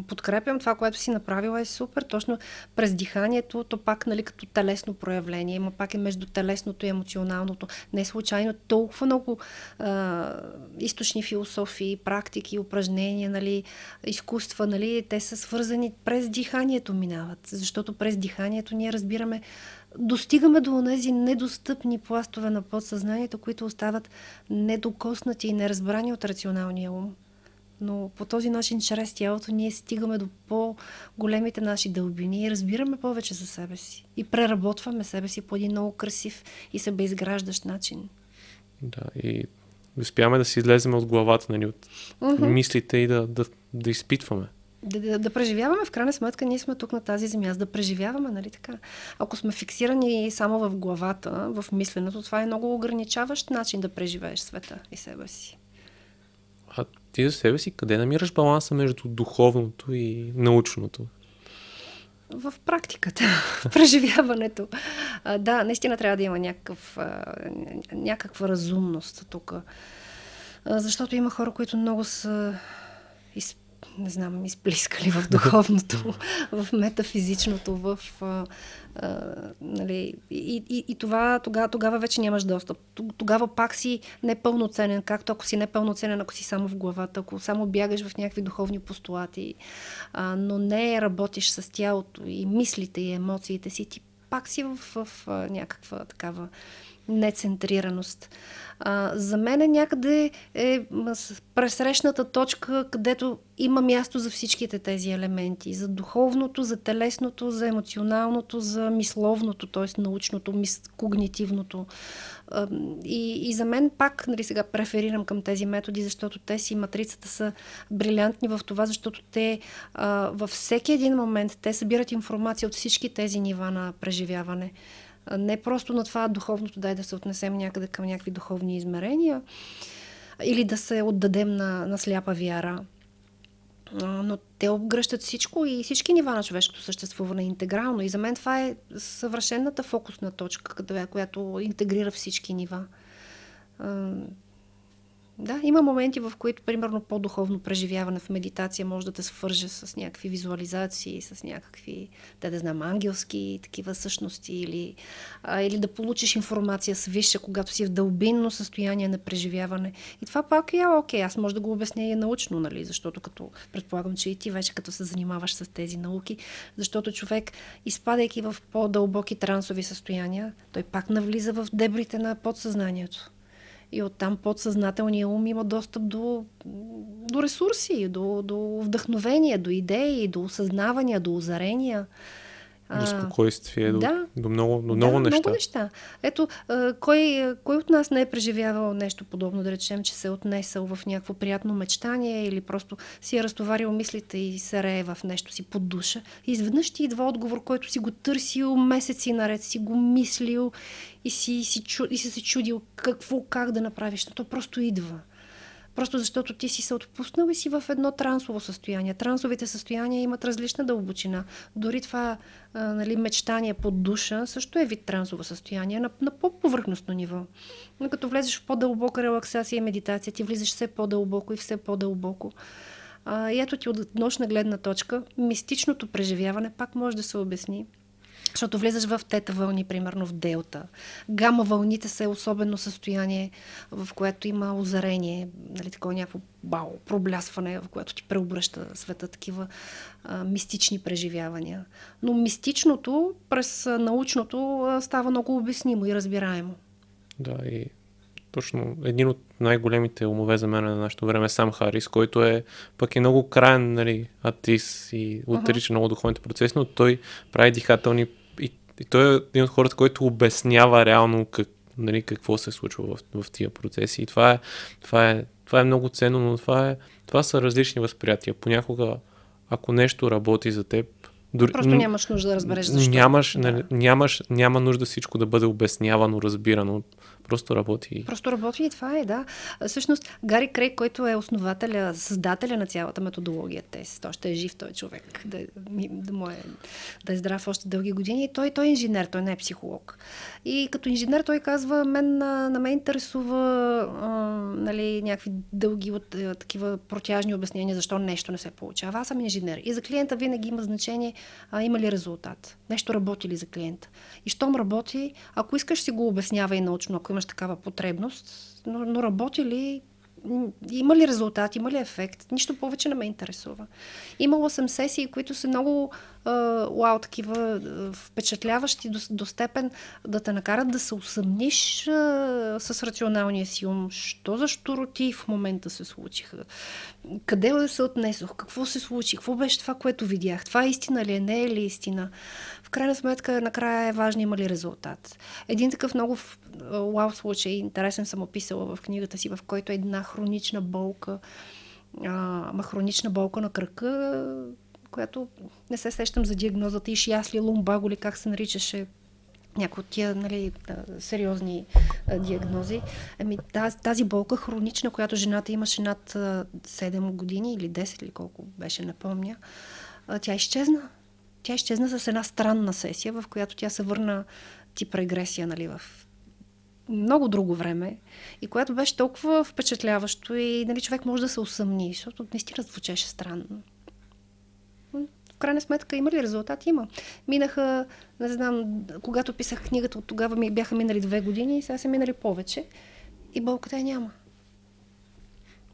Подкрепям това, което си направила е супер. Точно през диханието, то пак нали, като телесно проявление, но пак е между телесното и емоционалното. Не случайно толкова много а, източни философии, практики, упражнения, нали, изкуства, нали, те са свързани през диханието минават. Защото през диханието ние разбираме достигаме до онези недостъпни пластове на подсъзнанието, които остават недокоснати и неразбрани от рационалния ум. Но по този начин, чрез тялото, ние стигаме до по-големите наши дълбини и разбираме повече за себе си. И преработваме себе си по един много красив и себеизграждащ начин. Да, и успяваме да си излезем от главата, нали, от uh-huh. мислите и да, да, да изпитваме. Да, да, да преживяваме, в крайна сметка ние сме тук на тази земя, за да преживяваме, нали така? Ако сме фиксирани само в главата, в мисленето, това е много ограничаващ начин да преживееш света и себе си. А ти за себе си къде намираш баланса между духовното и научното? В практиката, в преживяването. А, да, наистина трябва да има някакъв, някаква разумност тук. Защото има хора, които много са изпълнени, не знам, изплискали в духовното, в метафизичното, в... А, а, нали, и, и, и това тогава, тогава вече нямаш достъп. Тогава пак си непълноценен, както ако си непълноценен, ако си само в главата, ако само бягаш в някакви духовни постулати, а, но не работиш с тялото и мислите и емоциите си, ти пак си в, в, в някаква такава нецентрираност. А, за мен някъде е пресрещната точка, където има място за всичките тези елементи. За духовното, за телесното, за емоционалното, за мисловното, т.е. научното, мис... когнитивното. А, и, и за мен пак, нали сега преферирам към тези методи, защото те си, матрицата са брилянтни в това, защото те а, във всеки един момент те събират информация от всички тези нива на преживяване. Не просто на това духовното, дай да се отнесем някъде към някакви духовни измерения или да се отдадем на, на сляпа вяра. Но те обгръщат всичко и всички нива на човешкото съществуване интегрално. И за мен това е съвършената фокусна точка, която интегрира всички нива. Да, има моменти, в които, примерно, по-духовно преживяване в медитация може да те свърже с някакви визуализации, с някакви, да да знам, ангелски такива същности, или, а, или да получиш информация с висше, когато си в дълбинно състояние на преживяване. И това пак е окей, аз може да го обясня и научно, нали, защото като, предполагам, че и ти вече като се занимаваш с тези науки, защото човек, изпадайки в по-дълбоки трансови състояния, той пак навлиза в дебрите на подсъзнанието. И оттам подсъзнателния ум има достъп до, до ресурси, до, до вдъхновения, до идеи, до осъзнавания, до озарения. До спокойствие, а, да, до, до много, до много, да, неща. много неща. Ето, кой, кой от нас не е преживявал нещо подобно, да речем, че се е отнесъл в някакво приятно мечтание или просто си е разтоварил мислите и се рее в нещо си под душа. И изведнъж ти идва отговор, който си го търсил месеци наред, си го мислил и си, си, и си се чудил какво, как да направиш. Но то просто идва. Просто защото ти си се отпуснал и си в едно трансово състояние. Трансовите състояния имат различна дълбочина. Дори това а, нали, мечтание под душа също е вид трансово състояние на, на по-повърхностно ниво. Но като влезеш в по-дълбока релаксация и медитация, ти влизаш все по-дълбоко и все по-дълбоко. А, и ето ти от нощна гледна точка, мистичното преживяване пак може да се обясни. Защото влизаш в тета вълни, примерно в делта. Гама вълните са особено състояние, в което има озарение, нали, такова някакво бау, проблясване, в което ти преобръща света, такива а, мистични преживявания. Но мистичното през научното става много обяснимо и разбираемо. Да, и точно един от най-големите умове за мен на нашето време е Сам Харис, който е пък е много краен, нали, атеист и отрича uh-huh. много духовните процеси, но той прави дихателни. И той е един от хората, който обяснява реално как, нали, какво се случва в, в тия процеси. И това е, това е, това е много ценно, но това, е, това са различни възприятия. Понякога, ако нещо работи за теб, дори, просто нямаш нужда да разбереш защо. Нямаш, да. нали, нямаш, няма нужда всичко да бъде обяснявано, разбирано. Просто работи. Просто работи и това е, да. Всъщност, Гари Крей, който е основателя, създателя на цялата методология ТЕС, той ще е жив, той човек, да, да, му е, да е здрав още дълги години. И той, той е инженер, той не е психолог. И като инженер той казва, мен, на, на мен интересува а, нали, някакви дълги от а, такива протяжни обяснения, защо нещо не се получава. Аз съм инженер. И за клиента винаги има значение, а, има ли резултат. Нещо работи ли за клиента. И щом работи, ако искаш си го обяснява и научно, ако имаш такава потребност, но, но работи ли, има ли резултат, има ли ефект, нищо повече не ме интересува. Имала съм сесии, които са много е, уау, такива е, впечатляващи до, до степен да те накарат да се усъмниш е, с рационалния си ум. Що за щуроти в момента се случиха? Къде се отнесох? Какво се случи? Какво беше това, което видях? Това е истина ли е? Не е ли истина? В крайна сметка, накрая е важно има ли резултат. Един такъв много уау случай, интересен съм описала в книгата си, в който една хронична болка, ама хронична болка на кръка, която не се сещам за диагнозата, ишиасли лумбаго ли, как се наричаше, някои от тия, нали, сериозни диагнози. Ами, тази, тази болка хронична, която жената имаше над седем години или десет или колко беше, не помня, тя изчезна. Тя изчезна с една странна сесия, в която тя се върна тип регресия, нали, в много друго време, и която беше толкова впечатляващо и, нали, човек може да се усъмни, защото наистина звучеше странно. В крайна сметка има ли резултат? Има. Минаха, не знам, когато писах книгата, от тогава ми бяха минали две години, сега са минали повече и болката я няма.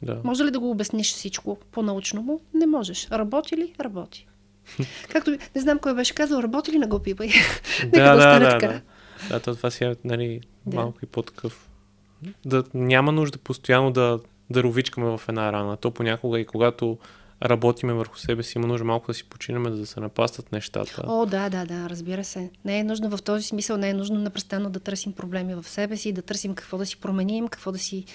Да. Може ли да го обясниш всичко по-научно му? Не можеш. Работи ли? Работи. Както не знам кой беше казал, работи ли, не го пипай. Нека да, да стане да, така. Да. Да, това си е, нали, малко да. и по-такъв. Да, няма нужда постоянно да, да ровичкаме в една рана. То понякога и когато работиме върху себе си, има нужда малко да си починаме, да се напастат нещата. О, да, да, да, разбира се. Не е нужно в този смисъл, не е нужно непрестанно да търсим проблеми в себе си, да търсим какво да си променим, какво да си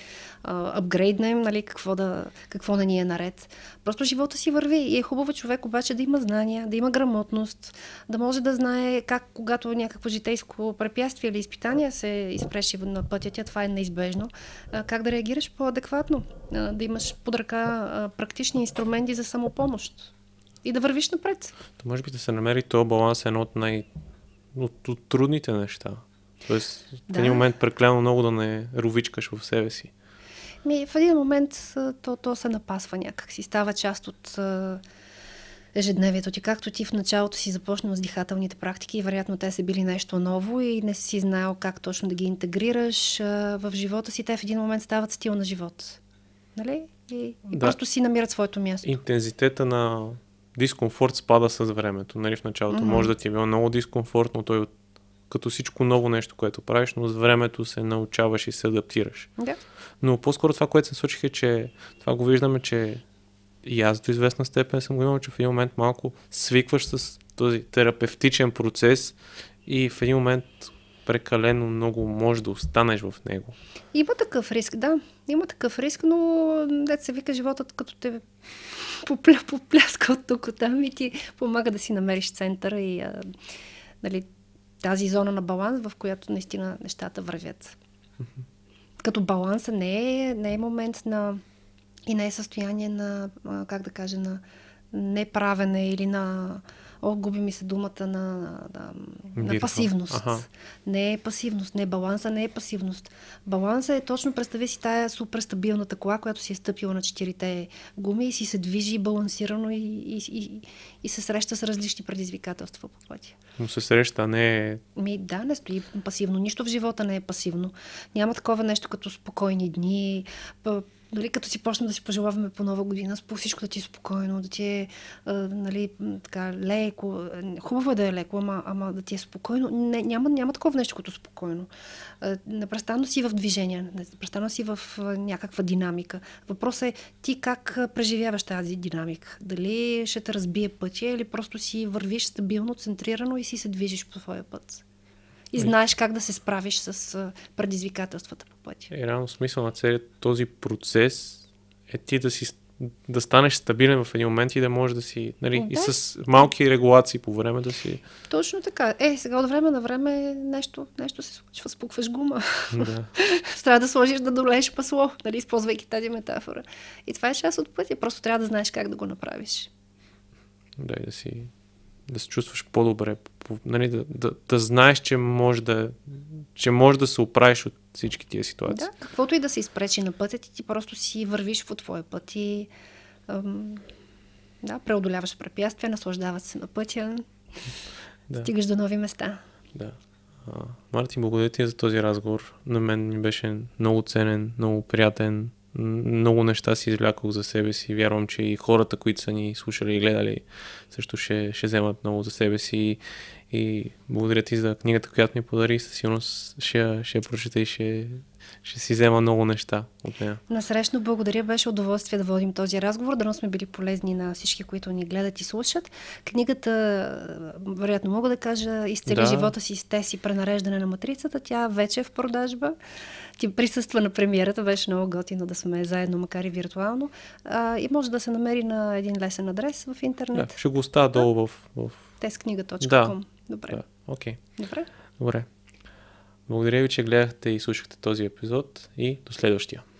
а, апгрейднем, нали, какво да, какво да ни е наред. Просто живота си върви и е хубаво човек обаче да има знания, да има грамотност, да може да знае как, когато някакво житейско препятствие или изпитание се изпреши на пътя ти, това е неизбежно, а, как да реагираш по-адекватно, а, да имаш под ръка а, практични инструменти за самопомощ и да вървиш напред. То може би да се намери този баланс е едно от най- от, от трудните неща. Тоест, да. В един момент прекалено много да не ровичкаш в себе си. Ми, в един момент то, то се напасва някак си. Става част от а, ежедневието ти. Както ти в началото си започнал с дихателните практики, вероятно те са били нещо ново и не си знаел как точно да ги интегрираш а, в живота си. Те в един момент стават стил на живот. Нали? И, да. Просто си намират своето място. Интензитета на дискомфорт спада с времето. Нали? В началото mm-hmm. може да ти е било много дискомфортно, той от като всичко ново нещо, което правиш, но с времето се научаваш и се адаптираш. Да. Но по-скоро това, което се случих е, че това го виждаме, че и аз до известна степен съм го имал, че в един момент малко свикваш с този терапевтичен процес и в един момент прекалено много можеш да останеш в него. Има такъв риск, да. Има такъв риск, но дето се вика, животът като те попля, попляска от тук там и ти помага да си намериш центъра и а, нали, тази зона на баланс, в която наистина нещата вървят. Mm-hmm. Като баланса не е, не е момент на и не е състояние на, как да кажа, на неправене или на о, губи ми се думата на, на, на пасивност. Ага. Не е пасивност. Не, баланса не е пасивност. Баланса е точно, представи си тая супер стабилната кола, която си е стъпила на четирите гуми и си се движи балансирано и, и, и, и се среща с различни предизвикателства по пътя. Но се среща, не е... Ми, да, не стои пасивно. Нищо в живота не е пасивно. Няма такова нещо като спокойни дни, дали като си почна да си пожелаваме по нова година, всичко да ти е спокойно, да ти е а, нали, така, леко. Хубаво е да е леко, ама, ама да ти е спокойно. Не, няма, няма такова нещо като спокойно. А, непрестанно си в движение, непрестанно си в а, някаква динамика. Въпросът е ти как преживяваш тази динамика. Дали ще те разбие пътя или просто си вървиш стабилно, центрирано и си се движиш по своя път. И знаеш как да се справиш с предизвикателствата по пътя. И реално смисъл на целият този процес е ти да, си, да станеш стабилен в един момент и да можеш да си, нали, да. И с малки регулации по време да си... Точно така. Е, сега от време на време нещо, нещо се случва, спукваш гума. Да. Трябва да сложиш да долееш масло, нали, използвайки тази метафора. И това е част от пътя. Просто трябва да знаеш как да го направиш. Да, и да си... да се чувстваш по-добре, по, нали, да, да, да знаеш, че можеш да, че можеш да се оправиш от всички тия ситуации. Да, каквото и да се изпречи на пътя ти, ти просто си вървиш по твоя път и ам, да, преодоляваш препятствия, наслаждаваш се на пътя, да. Стигаш до нови места. Да. А, Марти, благодаря ти за този разговор. На мен ми беше много ценен, много приятен. Много неща си извлякох за себе си. Вярвам, че и хората, които са ни слушали и гледали, също ще, ще вземат много за себе си. И благодаря ти за книгата, която ми подари. Със сигурност ще, ще прочета и ще, ще си взема много неща от нея. Насрещно благодаря. Беше удоволствие да водим този разговор. Дано сме били полезни на всички, които ни гледат и слушат. Книгата, вероятно мога да кажа, изцели да. Живота си с ТЕС и пренареждане на матрицата. Тя вече е в продажба. Ти присъства на премиерата. Беше много готино да сме заедно, макар и виртуално. А, и може да се намери на един лесен адрес в интернет. Да, ще го оставя долу в... в... тескнига точка ком. Да. Добре. Да. Okay. Добре. Добре. Благодаря ви, че гледахте и слушахте този епизод и до следващия.